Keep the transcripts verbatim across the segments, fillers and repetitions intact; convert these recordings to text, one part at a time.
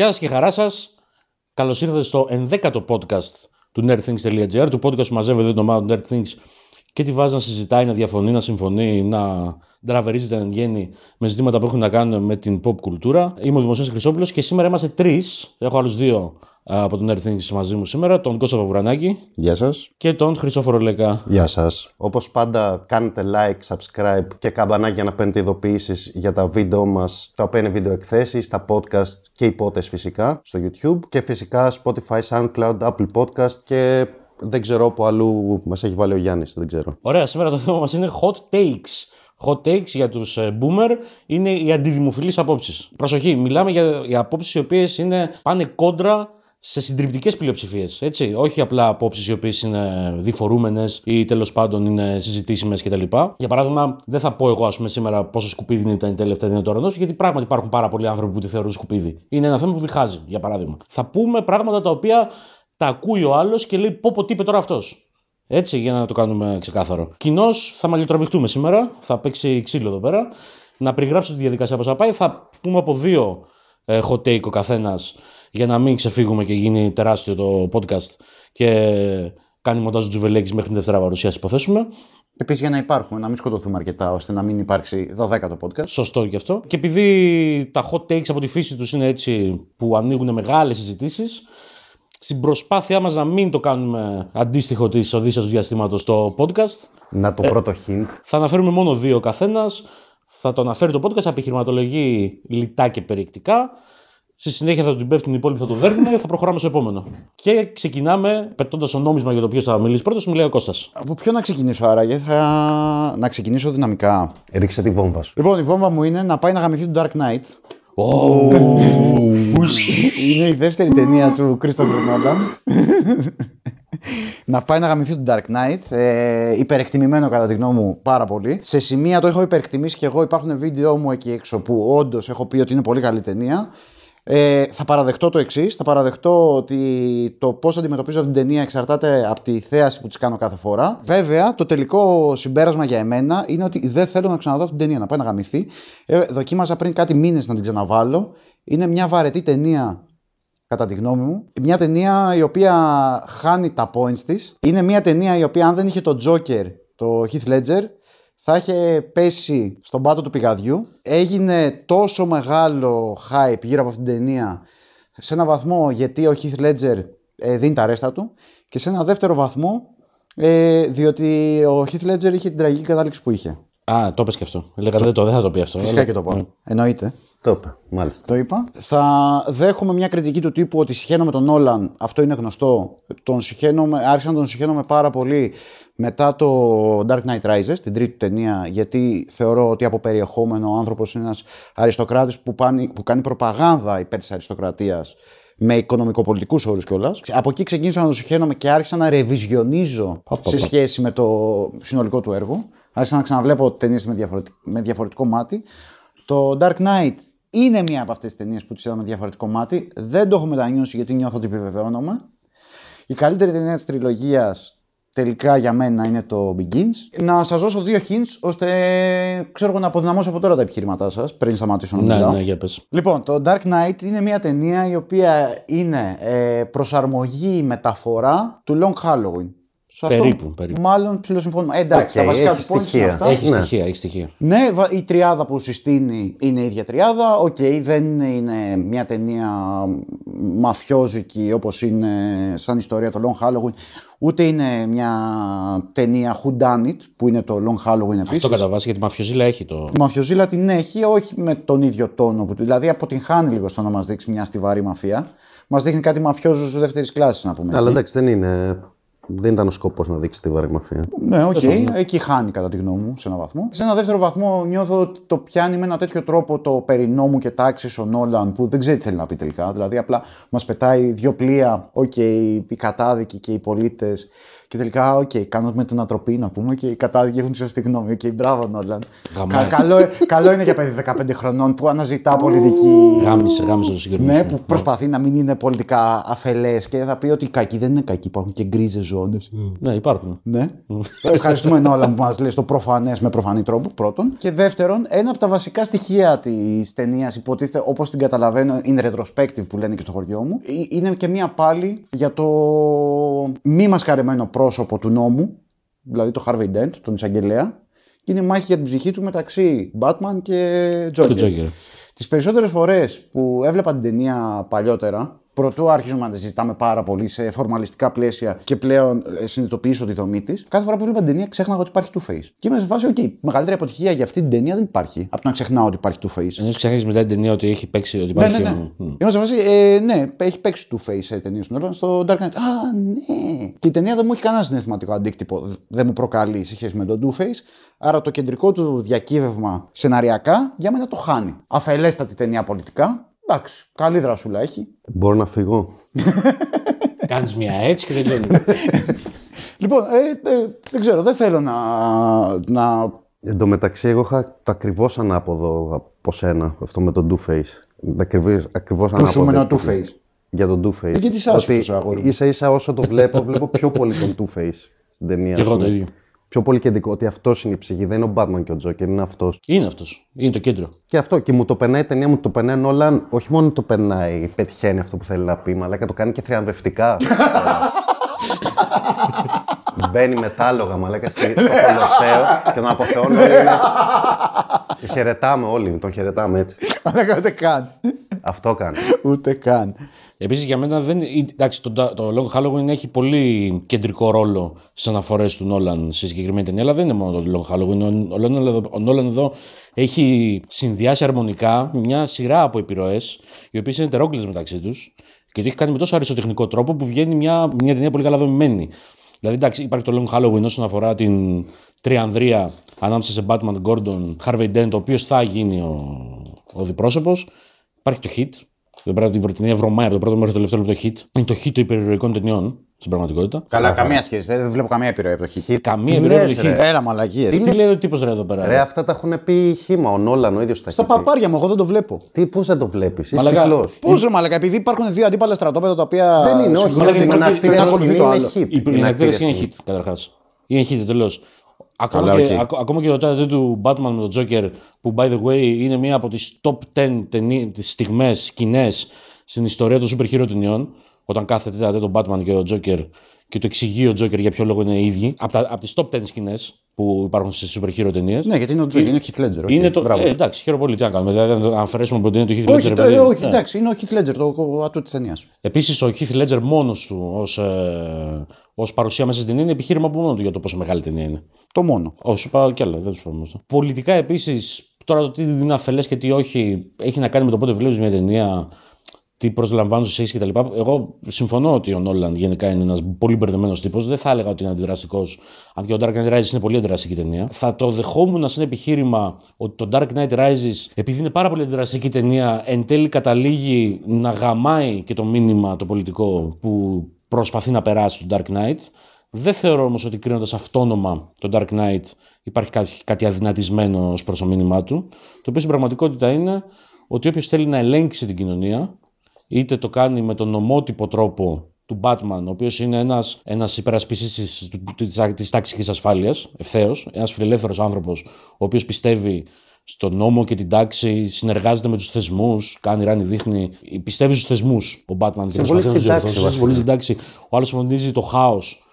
Γεια σας και χαρά σας. Καλώς ήρθατε στο ενδέκατο podcast του nerdthings.gr, του podcast που μαζεύει εδώ το ομάδα Nerd Things και τη βάζει να συζητάει, να διαφωνεί, να συμφωνεί, να ντραβερίζεται εν γέννη με ζητήματα που έχουν να κάνουν με την pop κουλτούρα. Είμαι ο Δημοσιογράφος Χρυσόπουλος και σήμερα είμαστε τρεις. Έχω άλλους δύο από τον Nerd Things μαζί μου σήμερα, τον Κώστα Παπουρανάκη. Γεια σας. Και τον Χρυσόφορο Λέκα. Γεια σας. Όπως πάντα, κάνετε like, subscribe και καμπανάκια να παίρνετε ειδοποιήσεις για τα βίντεο μας, τα οποία είναι βίντεο εκθέσεις, τα podcast και υπότες φυσικά στο YouTube και φυσικά Spotify, SoundCloud, Apple Podcast και. Δεν ξέρω που αλλού μας έχει βάλει ο Γιάννης, δεν ξέρω. Ωραία, σήμερα το θέμα μας είναι hot takes. Hot takes για τους boomer είναι οι αντιδημοφιλείς απόψεις. Προσοχή, μιλάμε για, για απόψεις οι οποίες είναι, πάνε κόντρα σε συντριπτικές πλειοψηφίες, έτσι. Όχι απλά απόψεις οι οποίες είναι διφορούμενες ή τέλος πάντων είναι συζητήσιμες κτλ. Για παράδειγμα, δεν θα πω εγώ ας πούμε, σήμερα πόσο σκουπίδι ήταν η τελευταία δυνατότητα, γιατί πράγματι υπάρχουν πάρα πολλοί άνθρωποι που τη θεωρούν σκουπίδι. Είναι ένα θέμα που διχάζει, για παράδειγμα. Θα πούμε πράγματα τα οποία. Τα ακούει ο άλλος και λέει πω πω τι είπε τώρα αυτός. Έτσι, για να το κάνουμε ξεκάθαρο. Κοινώς θα μαλλιοτραβηχτούμε σήμερα, θα παίξει ξύλο εδώ πέρα. Να περιγράψω τη διαδικασία πώς θα πάει. Θα πούμε από δύο ε, hot take ο καθένας για να μην ξεφύγουμε και γίνει τεράστιο το podcast και κάνει μοντάζ ο Τζουβελέκης μέχρι την Δευτέρα παρουσίαση, υποθέσουμε. Επίσης για να υπάρχουμε, να μην σκοτωθούμε αρκετά, ώστε να μην υπάρξει δωδέκατο podcast. Σωστό και αυτό. Και επειδή τα hot takes από τη φύση τους είναι έτσι που ανοίγουν μεγάλες συζητήσεις. Στην προσπάθειά μας να μην το κάνουμε αντίστοιχο της Οδύσσιας του Διαστήματος στο podcast. Να το πρώτο hint. Θα αναφέρουμε μόνο δύο καθένας. Θα το αναφέρει το podcast, επιχειρηματολογεί λιτά και περιεκτικά. Στη συνέχεια θα του πέφτουν οι υπόλοιποι, θα το δέρνουμε και θα προχωράμε στο επόμενο. Και ξεκινάμε πετώντας το νόμισμα για το ποιος θα μιλήσει πρώτος. Μιλάει ο Κώστας. Από ποιο να ξεκινήσω άραγε, θα. Να ξεκινήσω δυναμικά. Ρίξε τη βόμβα σου. Λοιπόν, η βόμβα μου είναι να πάει να γαμηθεί το Dark Knight. Oh. Είναι η δεύτερη ταινία του Christopher Nolan. Να πάει να γαμηθεί το Dark Knight. Ε, υπερεκτιμημένο κατά τη γνώμη μου πάρα πολύ. Σε σημεία το έχω υπερεκτιμήσει και εγώ. Υπάρχουν βίντεο μου εκεί έξω που όντως έχω πει ότι είναι πολύ καλή ταινία. Ε, θα παραδεχτώ το εξής. Θα παραδεχτώ ότι το πώς αντιμετωπίζω αυτή την ταινία εξαρτάται από τη θέαση που της κάνω κάθε φορά. Βέβαια, το τελικό συμπέρασμα για εμένα είναι ότι δεν θέλω να ξαναδώ αυτή την ταινία, να πάει να γαμηθεί. Ε, δοκίμαζα πριν κάτι μήνες να την ξαναβάλω. Είναι μια βαρετή ταινία, κατά τη γνώμη μου. Μια ταινία η οποία χάνει τα points της. Είναι μια ταινία η οποία, αν δεν είχε το Joker, το Heath Ledger, θα είχε πέσει στον πάτο του πηγαδιού. Έγινε τόσο μεγάλο hype γύρω από αυτήν την ταινία σε ένα βαθμό γιατί ο Heath Ledger ε, δίνει τα ρέστα του και σε ένα δεύτερο βαθμό ε, διότι ο Heath Ledger είχε την τραγική κατάληξη που είχε. Α, το πες και αυτό. Λέγα, το... δεν, το, δεν θα το πει αυτό. Φυσικά αλλά... και το πω. Ναι. Εννοείται. Το είπα, μάλιστα. Το είπα. Θα δέχομαι μια κριτική του τύπου ότι συχαίνω με τον Νόλαν, αυτό είναι γνωστό. Τον συχαίνομαι, άρχισα να τον συχαίνομαι πάρα πολύ μετά το Dark Knight Rises, την τρίτη ταινία, γιατί θεωρώ ότι από περιεχόμενο ο άνθρωπος είναι ένας αριστοκράτης που, πάνει, που κάνει προπαγάνδα υπέρ της αριστοκρατίας με οικονομικοπολιτικούς όρους κιόλας. Από εκεί ξεκίνησα να τον συχαίνομαι και άρχισα να ρεβιζιονίζω σε σχέση με το συνολικό του έργο. Άρχισα να ξαναβλέπω ταινίες με, διαφορετικ... με διαφορετικό μάτι. Το Dark Knight είναι μία από αυτές τις ταινίες που τις είδα με διαφορετικό μάτι. Δεν το έχω μετανιώσει γιατί νιώθω ότι επιβεβαιώνομαι. Η καλύτερη ταινία της τριλογίας τελικά για μένα είναι το Begins. Να σας δώσω δύο hints ώστε ξέρω να αποδυναμώσω από τώρα τα επιχείρηματά σας πριν σταματήσω να μιλάω. Ναι, ναι, για πες. Λοιπόν, το Dark Knight είναι μία ταινία η οποία είναι ε, προσαρμογή μεταφορά του Long Halloween. Περίπου, αυτό, περίπου. Μάλλον ψηλοσυμφώνουμε. Ε, εντάξει, okay, τα βασικά του πόντου είναι αυτά. Έχει, ναι. στοιχεία, έχει στοιχεία. Ναι, η τριάδα που συστήνει είναι η ίδια τριάδα. Οκ, okay, δεν είναι μια ταινία μαφιόζικη όπως είναι σαν ιστορία το Long Halloween. Ούτε είναι μια ταινία Who Done It που είναι το Long Halloween επίσης. Αυτό κατά βάση, γιατί η μαφιοζίλα έχει το. Η μαφιοζίλα την έχει, όχι με τον ίδιο τόνο. Δηλαδή αποτυγχάνει λίγο στο να μας δείξει μια στιβαρή μαφία. Μας δείχνει κάτι μαφιόζους δεύτερης κλάσης, να πούμε. Αλλά εντάξει, δεν είναι. Δεν ήταν ο σκοπός να δείξει τη βαρύ μαφία. Ναι, οκ. Okay. Εκεί χάνει κατά τη γνώμη μου, σε έναν βαθμό. Σε έναν δεύτερο βαθμό νιώθω ότι το πιάνει με ένα τέτοιο τρόπο το περί νόμου και τάξης ο Νόλαν που δεν ξέρει τι θέλει να πει τελικά. Δηλαδή, απλά μας πετάει δύο πλοία, οκ, okay, οι κατάδικοι και οι πολίτες Και τελικά, οκ, okay, κάνω με την ανατροπή να πούμε και οι κατάδικοι έχουν τη σωστή γνώμη. Οκ, okay, μπράβο, Νόλαν. Κα, καλό, καλό είναι για παιδί δεκαπέντε χρονών που αναζητά πολιτική. Γάμισε, γάμισε το συγκεκριμένο. Ναι, που προσπαθεί να μην είναι πολιτικά αφελές και θα πει ότι οι κακοί δεν είναι κακοί. Υπάρχουν και γκρίζες ζώνες. Ναι, υπάρχουν. Ναι. Ευχαριστούμε, Νόλαν, που μας λέει το προφανές με προφανή τρόπο, πρώτον. Και δεύτερον, ένα από τα βασικά στοιχεία της ταινίας, υποτίθεται, όπως την καταλαβαίνω, είναι retrospective που λένε και στο χωριό μου. Είναι και μία πάλι για το μη μασκαρεμένο πρόσωπο του νόμου, δηλαδή το Harvey Dent, τον εισαγγελέα, και είναι μάχη για την ψυχή του μεταξύ Batman και Joker. Joker. Τις περισσότερες φορές που έβλεπα την ταινία παλιότερα, πρωτού άρχιζουμε να τη συζητάμε πάρα πολύ σε φορμαλιστικά πλαίσια και πλέον συνειδητοποιήσω τη δομή της, κάθε φορά που βλέπω την ταινία ξέχναγα ότι υπάρχει Two Face. Και είμαι σε φάση, OK, μεγαλύτερη αποτυχία για αυτή την ταινία δεν υπάρχει από το να ξεχνάω ότι υπάρχει Two Face. Ενώ ξεχνάει μετά την ταινία ότι έχει παίξει. Ότι υπάρχει... Ναι, ναι, ναι. Mm. Είμαι σε φάση, ε, ναι, έχει παίξει Two Face η ταινία στον Nolan, στο Dark Knight. Α, ναι. Και η ταινία δεν μου έχει κανένα συναισθηματικό αντίκτυπο, δεν μου προκαλεί σε σχέση με τον Two Face. Άρα το κεντρικό του διακύβευμα σεναριακά για μένα το χάνει. Αφελέστατη ταινία πολιτικά. Εντάξει, καλή δρασούλα έχει. Μπορώ να φύγω. Κάνεις μια έτσι και τελειώνει. Λοιπόν, ε, ε, δεν ξέρω, δεν θέλω να... να... Εν τω μεταξύ, εγώ είχα το ακριβώς ανάποδο από σένα, αυτό με τον Two Face. Ακριβώς, ακριβώς ανάποδο. Πούσουμε ένα Two Face. Για τον Two Face. Γιατί σ' άσχεσαι, αγόρι μου. Ίσα-ίσα όσο το βλέπω, βλέπω πιο πολύ τον Two Face στην ταινία. Και εγώ το ίδιο. Πιο πολύ κεντρικό, ότι αυτός είναι η ψυχή, δεν είναι ο Batman και ο Τζόκερ, είναι αυτός. Είναι αυτός, είναι το κέντρο. Και αυτό, και μου το περνάει η ταινία, μου το περνάει Νόλαν, όχι μόνο το περνάει, πετυχαίνει αυτό που θέλει να πει, μαλάκα το κάνει και θριαμβευτικά. Μπαίνει μετάλογα, μαλάκα, στο Κολοσσέο και τον αποθεώνει, είναι... Χαιρετάμε όλοι, τον χαιρετάμε έτσι. Μαλάκα, ούτε καν. Αυτό κάνει. Ούτε καν. Επίσης για μένα δεν. Εντάξει, το, το Long Halloween έχει πολύ κεντρικό ρόλο στις αναφορές του Νόλαν σε συγκεκριμένη ταινία, αλλά δεν είναι μόνο το Long Halloween. Ο Νόλαν εδώ έχει συνδυάσει αρμονικά μια σειρά από επιρροές, οι οποίες είναι τερόκλητες μεταξύ τους και το έχει κάνει με τόσο αριστοτεχνικό τρόπο που βγαίνει μια, μια ταινία πολύ καλά δομημένη. Δηλαδή, εντάξει, υπάρχει το Long Halloween όσον αφορά την τριανδρία ανάμεσα σε Batman, Gordon, Harvey Dent, ο οποίος θα γίνει ο, ο διπρόσωπος. Υπάρχει το Hit. Δεν πρέπει να την βρω βρωμάει από το πρώτο μέχρι το τελευταίο λεπτό hit. Είναι το hit των υπερηρωικών ταινιών στην πραγματικότητα. Καλά, Άρα, καμία σχέση. Δεν βλέπω καμία επιρροή από το hit. Καμία επιρροή από το hit. Έλα, μαλακίες. Τι, τι λέει ο τύπος ρε εδώ πέρα. Ρε, αυτά τα έχουν πει χήμα. Ο Νόλαν ο ίδιος στα χέρια. Στα παπάρια μου, εγώ δεν το βλέπω. Τι, πώς δεν το βλέπεις. Είσαι τυφλός. Πώς ρε, μαλακά, επειδή υπάρχουν δύο αντίπαλα στρατόπεδα τα οποία. Δεν είναι, όχι. Οι πυρηνακτήρες είναι hit καταρχάς. Είναι hit τελώς. Ακόμα, Καλά, και, okay. ακ, ακόμα και το τέταρτο του Batman με τον Joker, που by the way είναι μία από τις top ten ταινί, τις στιγμές, σκηνές στην ιστορία των super hero ταινιών, όταν κάθε τέταρτο τον Batman και ο Joker και το εξηγεί ο Joker για ποιο λόγο είναι οι ίδιοι, από, τα, από τις top ten σκηνές που υπάρχουν στις super hero ταινίες. Ναι, γιατί είναι ο Joker, είναι ο Heath Ledger. Okay. Είναι το, ε, εντάξει, χαίρομαι πολύ, τι να κάνουμε. Δηλαδή, αν αφαιρέσουμε από την ταινία του Heath Ledger. Όχι, όχι, εντάξει, είναι ο Heath Ledger, το ατού της ταινίας. Επίσης, ο Heath Ledger μόνος του ως. Ε, Ως παρουσία μέσα στην ταινία είναι επιχείρημα από μόνο του για το πόσο μεγάλη ταινία είναι. Το μόνο. Όσο πάω κι άλλα, δεν σου πω. Πολιτικά επίσης, τώρα το τι είναι αφελές και τι όχι, έχει να κάνει με το πότε βλέπεις μια ταινία, τι προσλαμβάνουν σε εσείς κτλ. Εγώ συμφωνώ ότι ο Νόλαν γενικά είναι ένας πολύ μπερδεμένος τύπος. Δεν θα έλεγα ότι είναι αντιδραστικός. Αν και ο Dark Knight Rises είναι πολύ αντιδραστική ταινία. Θα το δεχόμουν σαν επιχείρημα ότι το Dark Knight Rises, επειδή είναι πάρα πολύ αντιδραστική ταινία, εν τέλει καταλήγει να γαμάει και το μήνυμα το πολιτικό που. Προσπαθεί να περάσει τον Dark Knight. Δεν θεωρώ όμως ότι κρίνοντας αυτόνομα τον Dark Knight υπάρχει κάτι αδυνατισμένο ως προς το μήνυμά του. Το οποίο στην πραγματικότητα είναι ότι όποιος θέλει να ελέγξει την κοινωνία, είτε το κάνει με τον νομότυπο τρόπο του Batman, ο οποίος είναι ένας, ένας υπερασπιστής της τάξης ασφάλειας, ευθέως, ένας φιλελεύθερος άνθρωπος, ο οποίος πιστεύει στον νόμο και την τάξη, συνεργάζεται με τους θεσμούς, κάνει ράνι δείχνει, πιστεύει στους θεσμούς ο Batman. Συμβολίζει την τάξη. Συμβολίζει την τάξη. Ο άλλος φροντίζει το χάος.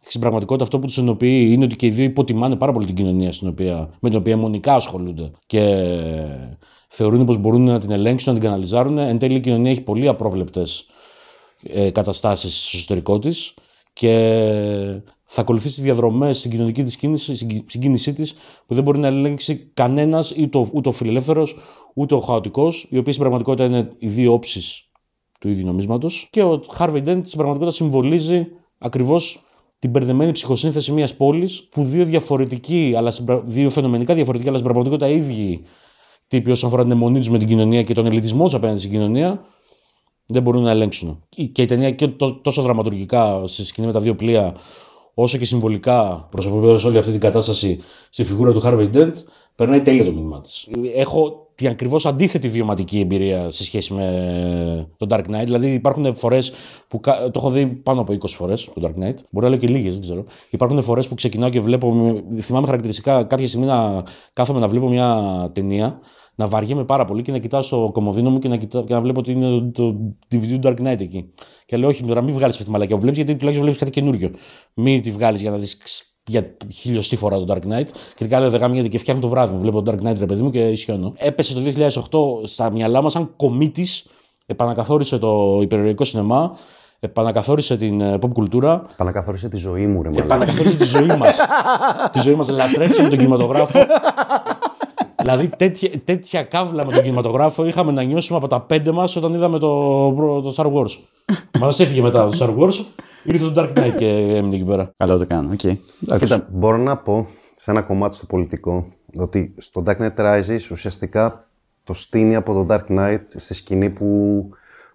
Στην πραγματικότητα αυτό που τους ενοποιεί είναι ότι και οι δύο υποτιμάνε πάρα πολύ την κοινωνία στην οποία, με την οποία μονικά ασχολούνται και θεωρούν πως μπορούν να την ελέγξουν, να την καναλιζάρουν. Εν τέλει η κοινωνία έχει πολύ απρόβλεπτες ε, καταστάσεις στο εσωτερικό της και θα ακολουθήσει διαδρομές στην κοινωνική της κίνηση, στην κίνησή της που δεν μπορεί να ελέγξει κανένας, ούτε ο φιλελεύθερος, ούτε ο χαοτικός, οι οποίες στην πραγματικότητα είναι οι δύο όψεις του ίδιου νομίσματος. Και ο Harvey Dent στην πραγματικότητα συμβολίζει ακριβώς την μπερδεμένη ψυχοσύνθεση μιας πόλης που δύο, διαφορετικοί, αλλά δύο φαινομενικά διαφορετικοί, αλλά στην πραγματικότητα ίδιοι τύποι όσον αφορά την αιμονή τους με την κοινωνία και τον ελιτισμό απέναντι στην κοινωνία. Δεν μπορούν να ελέγξουν. Και η ταινία και τόσο δραματουργικά σε σκηνή με τα δύο πλοία, όσο και συμβολικά προσωπεύοντας όλη αυτή την κατάσταση στη φιγούρα του Harvey Dent, περνάει τέλεια το μήνυμά της. Έχω την ακριβώς αντίθετη βιωματική εμπειρία σε σχέση με τον Dark Knight. Δηλαδή, υπάρχουν φορές που. Το έχω δει πάνω από είκοσι φορές τον Dark Knight. Μπορεί να λέω και λίγες, δεν ξέρω. Υπάρχουν φορές που ξεκινάω και βλέπω. Θυμάμαι χαρακτηριστικά κάποια στιγμή να κάθομαι να βλέπω μια ταινία, να βαριέμαι πάρα πολύ και να κοιτάω στο κομμωδίνο μου και να, κοιτά, και να βλέπω ότι είναι το ντι βι ντι του Dark Knight εκεί. Και λέω: όχι, τώρα μην βγάλεις αυτή τη μαλακιά που βλέπεις, γιατί τουλάχιστον βλέπεις κάτι καινούριο. Μην τη βγάλεις για να δεις για χιλιοστή φορά τον Dark Knight. Και τελικά λέω: δεν γάμιεται και φτιάχνω το βράδυ μου. Βλέπω τον Dark Knight, ρε παιδί μου, και ισιώνω. Έπεσε το δύο χιλιάδες οκτώ στα μυαλά μας σαν κομίτης, επανακαθόρισε το υπερηρωικό σινεμά. Επανακαθόρισε την pop κουλτούρα. Επανακαθόρισε τη ζωή μου, ρε μαλάκα. Επανακαθόρισε τη ζωή μας. Τη ζωή μας, λατρέψαμε τον κινηματογράφο. Δηλαδή, τέτοια, τέτοια καύλα με τον κινηματογράφο είχαμε να νιώσουμε από τα πέντε μας όταν είδαμε το, το Star Wars. Μας έφυγε μετά το Star Wars, ήρθε το Dark Knight και έμεινε εκεί πέρα. Καλά το κάνω, οκ. Okay. Κοίτα, μπορώ να πω σε ένα κομμάτι στο πολιτικό ότι στο Dark Knight Rises ουσιαστικά το στείνει από τον Dark Knight στη σκηνή που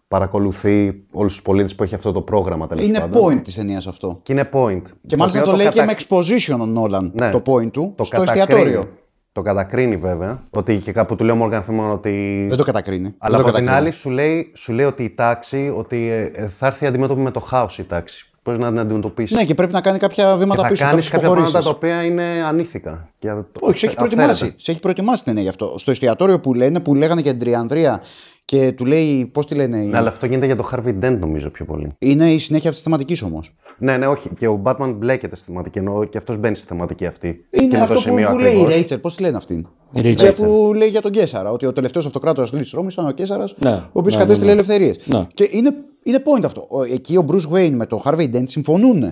παρακολουθεί όλους τους πολίτες που έχει αυτό το πρόγραμμα. Είναι πάντα point της ταινίας αυτό. Και είναι point. Και μάλιστα το, το λέει κατα... και με exposition ο Nolan, ναι, το point του το στο εστιατόριο. Το κατακρίνει βέβαια. Ότι και κάπου του λέει ο Μόργαν Φρήμαν ότι. Δεν το κατακρίνει. Αλλά από την άλλη σου λέει, σου λέει ότι η τάξη, ότι ε, θα έρθει αντιμέτωπη με το χάος η τάξη. Πώς να την αντιμετωπίσει. Ναι, και πρέπει να κάνει κάποια βήματα πίσω. Να κάνει κάποια πράγματα τα οποία είναι ανήθικα. Και όχι, σε έχει προετοιμάσει. Σε έχει προετοιμάσει την ναι, γι' αυτό. Στο εστιατόριο που λένε, που λέγανε για την Τριανδρία και του λέει. Πώς τη λένε. Ναι, η... αλλά αυτό γίνεται για το Harvey Dent νομίζω πιο πολύ. Είναι η συνέχεια αυτή τη θεματική όμως. Ναι, ναι, όχι. Και ο Batman μπλέκεται στη θεματική, ενώ και αυτός μπαίνει στη θεματική αυτή. Είναι αυτό το που, που λέει η Ρέιτσερ. Πώς τη λένε αυτήν. Η Ρέιτσερ. Που λέει για τον Καίσαρα. Ότι ο τελευταίος αυτοκράτορας της Ρώμης ήταν ο Καίσαρας, ο οποίος κατέστηλε ελευθερίες. Και είναι. Είναι point αυτό. Εκεί ο Bruce Wayne με τον Harvey Dent συμφωνούν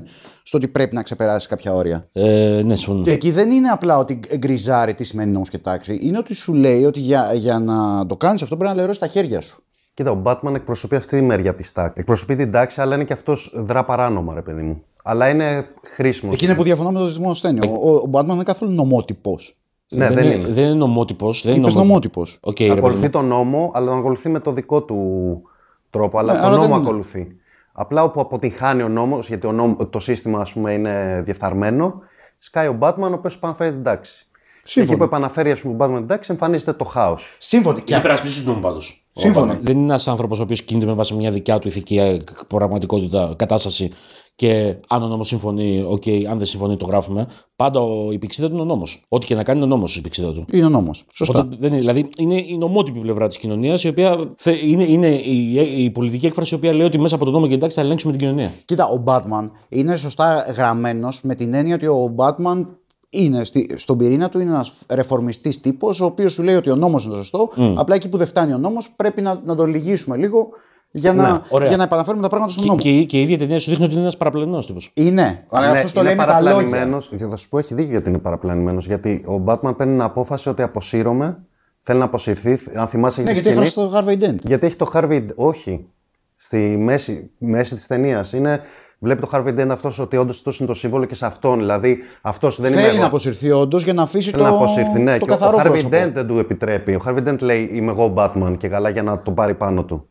στο ότι πρέπει να ξεπεράσει κάποια όρια. Ε, ναι, συμφωνούν. Και εκεί δεν είναι απλά ότι γκριζάρει τι σημαίνει νόμος και τάξη. Είναι ότι σου λέει ότι για, για να το κάνεις αυτό πρέπει να λερώσεις τα χέρια σου. Κοίτα, ο Batman εκπροσωπεί αυτή τη μεριά της τάξης. Εκπροσωπεί την τάξη, αλλά είναι και αυτός δρά παράνομα, ρε παιδί μου. Αλλά είναι χρήσιμος. Εκεί είναι που διαφωνώ με τον Δημό Ασθένιο. Ε... Ο Batman δεν είναι καθόλου νομότυπος. Ναι, δεν, δεν είναι. Δεν είναι νομότυπος. Δεν είναι νομότυπος. Okay, ακολουθεί τον νόμο, αλλά τον ακολουθεί με το δικό του τρόπο, αλλά ναι, τον νόμο ακολουθεί. Απλά όπου αποτυχάνει ο νόμος, γιατί ο νόμος, το σύστημα ας πούμε, είναι διεφθαρμένο, σκάει ο Batman ο οποίος επαναφέρει την τάξη. Σύμφωνο. Εκεί που επαναφέρει ας πούμε, ο Batman την τάξη, εμφανίζεται το χάος. Σύμφωνο. Και υπερασπίζει του νόμου πάντως. Σύμφωνο. Δεν είναι ένας άνθρωπος ο οποίος κινείται με βάση μια δικιά του ηθική πραγματικότητα, κατάσταση. Και αν ο νόμος συμφωνεί, οκ, okay, αν δεν συμφωνεί, το γράφουμε. Πάντα η πηξίδα του είναι ο νόμος. Ό,τι και να κάνει, είναι ο νόμος η πηξίδα του. Είναι ο νόμος. Σωστά. Οπότε, δεν είναι, δηλαδή, είναι η νομότυπη πλευρά της κοινωνίας, η οποία θε, είναι, είναι η, η πολιτική έκφραση, η οποία λέει ότι μέσα από τον νόμο και την τάξη θα ελέγξουμε την κοινωνία. Κοίτα, ο Batman είναι σωστά γραμμένος με την έννοια ότι ο Batman είναι στη, στον πυρήνα του είναι ένας ρεφορμιστής τύπος, ο οποίος σου λέει ότι ο νόμος είναι το σωστό. Mm. Απλά εκεί που δεν φτάνει ο νόμος, πρέπει να, να τον λυγίσουμε λίγο. Για να, ναι, για να επαναφέρουμε τα πράγματα στον νόμο. Και, και η ίδια ταινία σου δείχνει ότι είναι ένας παραπλανημένος τύπος. Είναι. Αλλά ναι, αυτό το λέει με τα λόγια. Και θα σου πω, έχει δίκιο γιατί είναι παραπλανημένος. Γιατί ο Batman παίρνει την απόφαση ότι αποσύρωμαι, θέλει να αποσυρθεί. Αν θυμάσαι, έχει ναι, τη γιατί έχει το Harvey Dent. Γιατί έχει το Harvey Dent. Όχι. Στη μέση, μέση της ταινίας. Είναι. Βλέπει το Harvey Dent αυτός ότι όντως αυτό είναι το σύμβολο και σε αυτόν. Δηλαδή αυτός δεν είναι. Θέλει να αποσυρθεί όντως για να αφήσει το. Να αποσυρθεί, ναι. Και ο Harvey Dent δεν του επιτρέπει. Ο Harvey Dent λέει: είμαι εγώ Batman και καλά για να τον πάρει πάνω του.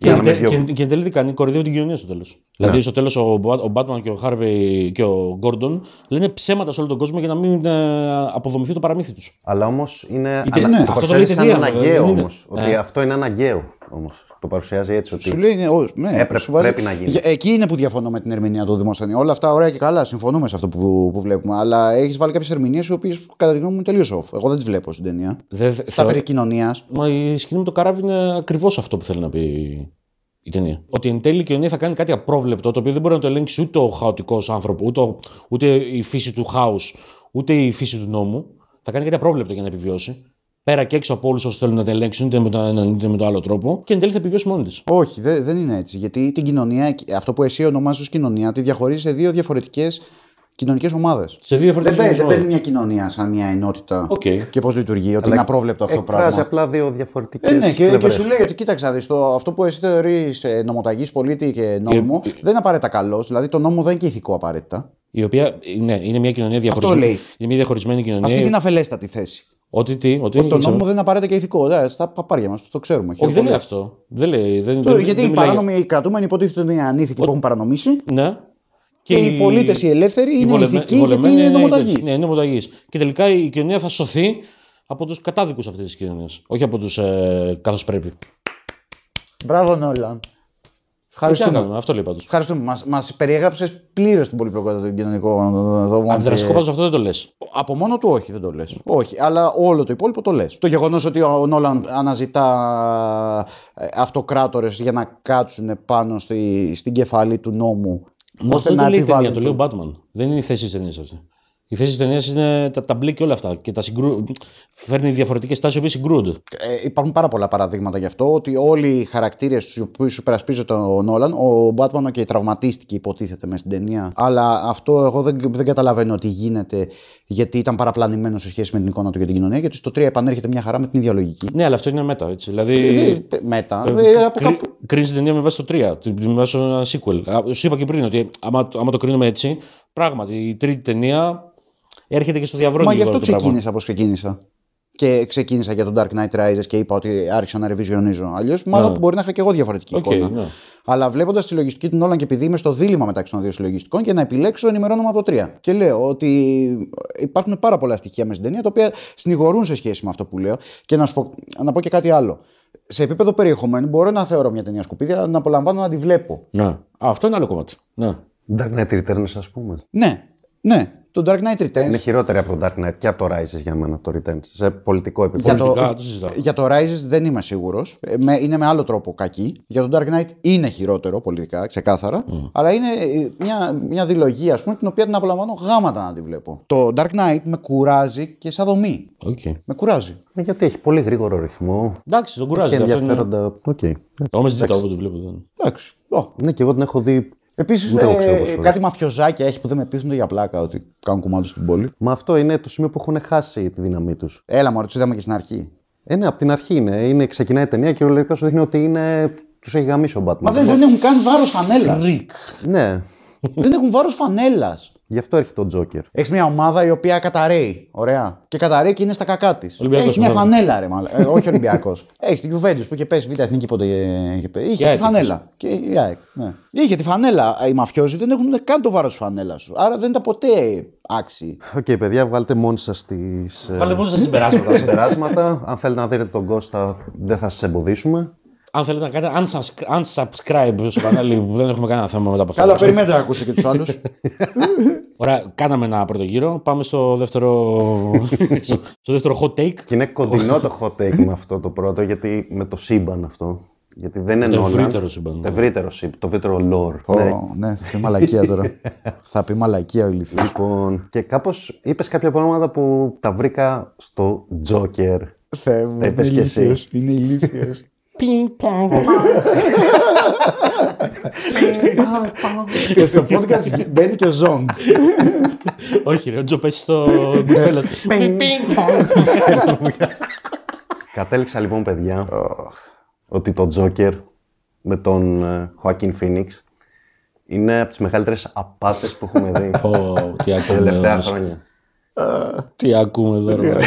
Και, τε, και, και εν τελείτη κάνει, κοροϊδεύει την κοινωνία στο τέλος. Yeah. Δηλαδή στο τέλος ο, ο Batman και ο Harvey και ο Gordon λένε ψέματα σε όλο τον κόσμο για να μην ε, αποδομηθεί το παραμύθι τους. Αλλά όμως είναι. Είτε, ανα... ναι, το παρουσιάζει σαν αναγκαίο όμως. Είναι. Ότι yeah. αυτό είναι αναγκαίο όμως. Το παρουσιάζει έτσι ότι. Σου λέει, ναι, ό, ναι έπρεπε, πρέπει να γίνει. Εκεί είναι που διαφωνώ με την ερμηνεία του Δημοσθενή. Όλα αυτά ωραία και καλά, συμφωνούμε σε αυτό που, που βλέπουμε. Αλλά έχεις βάλει κάποιες ερμηνείες οι οποίες κατά τη γνώμη μου είναι τελείως off. Εγώ δεν τις βλέπω στην ταινία. Δεν... Τα περί κοινωνίας. Μα η σκηνή με το καράβι είναι ακριβώς αυτό που θέλει να πει. Η ταινία. Ότι εν τέλει η κοινωνία θα κάνει κάτι απρόβλεπτο, το οποίο δεν μπορεί να το ελέγξει ούτε ο χαοτικός άνθρωπος, ούτε, ούτε η φύση του χάους, ούτε η φύση του νόμου. Θα κάνει κάτι απρόβλεπτο για να επιβιώσει. Πέρα και έξω από όλους όσους θέλουν να την ελέγξουν, είτε με τον είτε με το άλλο τρόπο, και εν τέλει θα επιβιώσει μόνη της. Όχι, δε, δεν είναι έτσι. Γιατί την κοινωνία, αυτό που εσύ ονομάζεις ως κοινωνία, τη διαχωρίζεις σε δύο διαφορετικές κοινωνικές ομάδες. Σε δύο διαφορετικές ομάδες. Δεν παίρνει μια κοινωνία σαν μια ενότητα okay. και πώς λειτουργεί, ότι είναι απρόβλεπτο αυτό το πράγμα. Εκφράζει απλά δύο διαφορετικές. Ε, ναι, και, και σου λέει ότι κοίταξα, δεις, το, αυτό που εσύ θεωρείς νομοταγής πολίτη και νόμο και... δεν είναι απαραίτητα καλός. Δηλαδή το νόμο δεν είναι και ηθικό απαραίτητα. Η οποία ναι, είναι μια κοινωνία διαχωρισμένη. Είναι μια διαχωρισμένη κοινωνία. Αυτή την αφελέστατη θέση. Ότι τι, ότι το νόμο δεν είναι απαραίτητα και ηθικό. Δηλαδή, στα παπάρια μας, το ξέρουμε. Όχι, δεν λέει αυτό. Δεν λέει, δεν, το, δεν, γιατί δεν οι παράνομοι κρατούμενοι υποτίθεται ότι είναι ανήθικοι που έχουν παρανομήσει. Ναι. Και, και οι πολίτες οι ελεύθεροι είναι ηθικοί γιατί είναι νομοταγείς. Ναι, είναι νομοταγείς. Και τελικά η κοινωνία θα σωθεί από τους κατάδικους αυτής της κοινωνίας. Όχι από τους ε, καθώς πρέπει. Μπράβο, Νόλαν. Ευχαριστούμε. Αυτό λέει πάντως. Ευχαριστούμε. Μας, μας περιέγραψες πλήρως την πολυπλοκότητα των κοινωνικών δομών. Αντιδραστικό πάντως αυτό δεν το λες. Από μόνο του όχι, δεν το λες. Όχι, αλλά όλο το υπόλοιπο το λες. Το γεγονός ότι ο Νόλαν αναζητά αυτοκράτορες για να κάτσουν πάνω στη, στην κεφαλή του νόμου. Μα ώστε να λέει ταινία, το λέει ο Batman. Δεν είναι η θέση της ταινίας αυτή. Η θέση της ταινίας είναι τα, τα μπλε και όλα αυτά. Και τα συγκρου... φέρνει διαφορετικές τάσεις οι οποίες συγκρούονται. Ε, υπάρχουν πάρα πολλά παραδείγματα γι' αυτό. Ότι όλοι οι χαρακτήρες τους οποίους υπερασπίζονται ο Νόλαν, ο Batman okay, τραυματίστηκε, υποτίθεται μέσα στην ταινία. Αλλά αυτό εγώ δεν, δεν καταλαβαίνω ότι γίνεται γιατί ήταν παραπλανημένο σε σχέση με την εικόνα του για την κοινωνία. Γιατί στο τρία επανέρχεται μια χαρά με την ίδια λογική. Ναι, αλλά αυτό είναι μετά. Έτσι. Δηλαδή. Μετά. Κρίνεις την ταινία με βάση το τρία, με βάση ένα sequel. Σου είπα και πριν ότι άμα, άμα το κρίνουμε έτσι, πράγματι η τρίτη ταινία έρχεται και στο διαβρόντιο. Μα γι' αυτό ξεκίνησα όπως ξεκίνησα. Και ξεκίνησα για τον Dark Knight Rises και είπα ότι άρχισα να ρεβιζιονίζω. Αλλιώς, μάλλον yeah. μπορεί να είχα και εγώ διαφορετική okay, εικόνα. Yeah. Αλλά βλέποντας τη συλλογιστική του Nolan και επειδή είμαι στο δίλημμα μεταξύ των δύο συλλογιστικών και να επιλέξω, ενημερώνομαι από το τρία. Και λέω ότι υπάρχουν πάρα πολλά στοιχεία μέσα στην ταινία τα οποία συνηγορούν σε σχέση με αυτό που λέω. Και να, σου πω, να πω και κάτι άλλο. Σε επίπεδο περιεχομένου μπορώ να θεωρώ μια ταινία σκουπίδια, αλλά να απολαμβάνω να τη βλέπω. Ναι. Α, αυτό είναι άλλο κομμάτι. Ναι. Dark Knight Returns, ας πούμε. Ναι, ναι. Το Dark Knight Returns. Είναι χειρότερη από το Dark Knight και από το Rises για μένα το Returns. Σε πολιτικό επίπεδο. Για, πολιτικά, το... για το Rises δεν είμαι σίγουρος. Είναι με άλλο τρόπο κακή. Για το Dark Knight είναι χειρότερο πολιτικά, ξεκάθαρα. Mm. Αλλά είναι μια, μια δηλογία, ας πούμε, την οποία την απολαμβάνω γάματα να τη βλέπω. Το Dark Knight με κουράζει και σαν δομή. Okay. Με κουράζει. Ε, γιατί έχει πολύ γρήγορο ρυθμό. Εντάξει, τον κουράζει. Έχει ενδιαφέροντα. Οκ. Όμως δεν το βλέπω. Εντάξει. Ναι, και εγώ την έχω δει. Επίσης, ε, κάτι μαφιοζάκια έχει που δεν με πείθουν για πλάκα ότι κάνουν κομμάτι στην πόλη. Μα αυτό είναι το σημείο που έχουν χάσει τη δύναμή τους. Έλα, μωρέ, τους είδαμε και στην αρχή. Ε, ναι, από την αρχή είναι. είναι ξεκινάει η ταινία και κυριολεκτικά σου δείχνει ότι είναι... τους έχει γαμίσει ο Batman. Μα δεν, δεν έχουν καν βάρος φανέλας. Ρίκ. Ναι. Δεν έχουν βάρος φανέλας. Γι' αυτό έρχεται ο Τζόκερ. Έχεις μια ομάδα η οποία καταραίει. Ωραία. Και καταραίει και είναι στα κακά της. Έχει μια φανέλα, ρε μάλλον. ε, όχι Ολυμπιακός. Έχει την Γιουβέντους που είχε πέσει β' εθνική πότε. Είχε τη φανέλα. Και η ΑΕΚ. Ναι. Είχε τη φανέλα. Οι μαφιόζοι δεν έχουν καν το βάρος της φανέλας σου. Άρα δεν ήταν ποτέ άξιοι. Οκ, okay, παιδιά, βγάλετε μόνοι σας τις. Βγάλετε μόνοι σας συμπεράσματα. συμπεράσματα. Αν θέλετε να δείτε τον Κώστα, δεν θα σας εμποδίσουμε. Αν θέλετε να κάνετε unsubscribe στο κανάλι που δεν έχουμε κανένα θέμα μετά από αυτό. Καλά, περιμένετε να ακούσετε και τους άλλους. Ωραία, κάναμε ένα πρώτο γύρο. Πάμε στο δεύτερο, στο δεύτερο hot take. Και είναι κοντινό το hot take με αυτό το πρώτο, γιατί με το σύμπαν αυτό. Γιατί δεν είναι όλα. Το ευρύτερο σύμπαν. Το ευρύτερο σύμπαν, το ευρύτερο lore. Oh, ναι, θα πει μαλακία τώρα. Θα πει μαλακία ο ηλίθιος. Λοιπόν, και κάπως είπες κάποια πράγματα που τα βρήκα στο Joker. Θεέ μου, είναι ηλίθιος. Είναι ηλίθιος. Πιν πον πον. Και στο podcast μπαίνει και ο Ζόγκ. Όχι ρε, ο Τζο πέσει στο μπουφέλο. Πιν πον. Κατέληξα λοιπόν παιδιά ότι το Τζόκερ με τον Joaquin Phoenix είναι από τις μεγαλύτερες απάτες που έχουμε δει τα τελευταία χρόνια. Τι ακούμε εδώ ρε.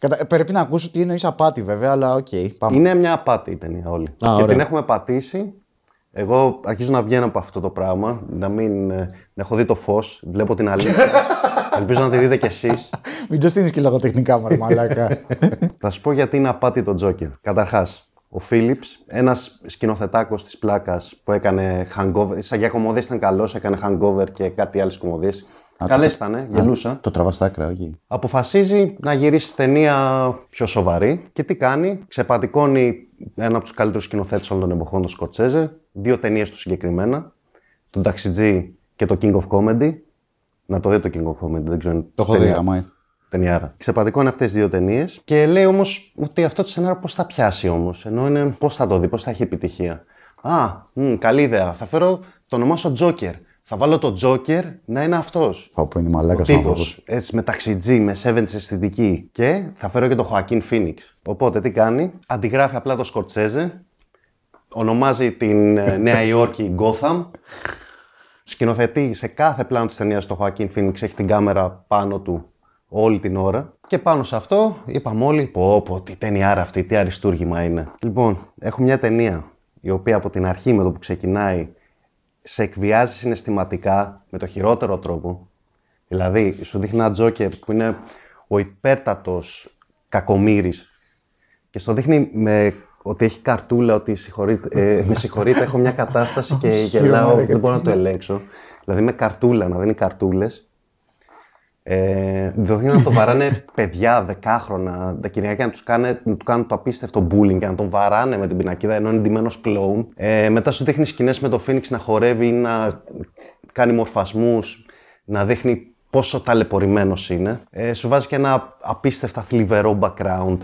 Κατα... Πρέπει να ακούσω τι εννοείς απάτη βέβαια, αλλά οκ. Okay, είναι μια απάτη η ταινία όλη. Α, και ωραία. Την έχουμε πατήσει. Εγώ αρχίζω να βγαίνω από αυτό το πράγμα, να μην ε, να έχω δει το φως, βλέπω την αλήθεια. Ελπίζω να τη δείτε κι εσείς. Μην το στήνεις και λογοτεχνικά μωρέ μαλάκα. Θα σου πω γιατί είναι απάτη το Τζόκερ. Καταρχάς, ο Φίλιπς, ένας σκηνοθετάκος της πλάκας που έκανε hangover, σαν για κομμωδίες ήταν καλός, έκανε hangover και κάτι άλλες κομμωδίες. Καλές ήτανε, γελούσα. Το τραβάς στα άκρα, όχι. Αποφασίζει να γυρίσει ταινία πιο σοβαρή και τι κάνει, ξεπατικώνει ένα από τους καλύτερους σκηνοθέτες όλων των εποχών, τον Σκορτσέζε, δύο ταινίες του συγκεκριμένα, τον Ταξιτζή και το King of Comedy. Να το δείτε το King of Comedy, δεν ξέρω. Το έχω δει, αμάι. Ταινιάρα. Ξεπατικώνει αυτές τις δύο ταινίες και λέει όμως ότι αυτό το σενάριο πώς θα πιάσει όμως, ενώ είναι πώς θα το δει, πώς θα έχει επιτυχία. Α, μ, καλή ιδέα, θα φέρω το ονομάσω Τζόκερ. Θα βάλω τον Τζόκερ να είναι αυτός. Όπου είναι μαλάκας άνθρωπος. Έτσι με ταξιτζή, με εβδομήντα αισθητική. Και θα φέρω και τον Joaquin Phoenix. Οπότε τι κάνει, αντιγράφει απλά τον Σκορτσέζε, ονομάζει την Νέα Υόρκη Gotham, σκηνοθετεί σε κάθε πλάνο της ταινίας τον Joaquin Phoenix, έχει την κάμερα πάνω του όλη την ώρα. Και πάνω σε αυτό είπαμε όλοι, πω πω τι ταινιάρα αυτή, τι αριστούργημα είναι. Λοιπόν, έχω μια ταινία η οποία από την αρχή με το που ξεκινάει σε εκβιάζει συναισθηματικά με το χειρότερο τρόπο. Δηλαδή, σου δείχνει ένα Τζόκερ που είναι ο υπέρτατος κακομοίρης και στο δείχνει με, ότι έχει καρτούλα, ότι ε, με συγχωρείτε, έχω μια κατάσταση και γελάω, δεν μπορώ να το ελέγξω. Δηλαδή, με καρτούλα, να δίνει καρτούλες. Ε, δίνει να το βαράνε παιδιά, δεκάχρονα, τα κυριακά, να τους κάνε, να του κάνουν το απίστευτο bullying και να τον βαράνε με την πινακίδα ενώ είναι ντυμένος κλόουν. Ε, μετά σου δείχνει σκηνές με το Φίνιξ να χορεύει ή να κάνει μορφασμούς, να δείχνει πόσο ταλαιπωρημένος είναι. Ε, σου βάζει και ένα απίστευτα θλιβερό background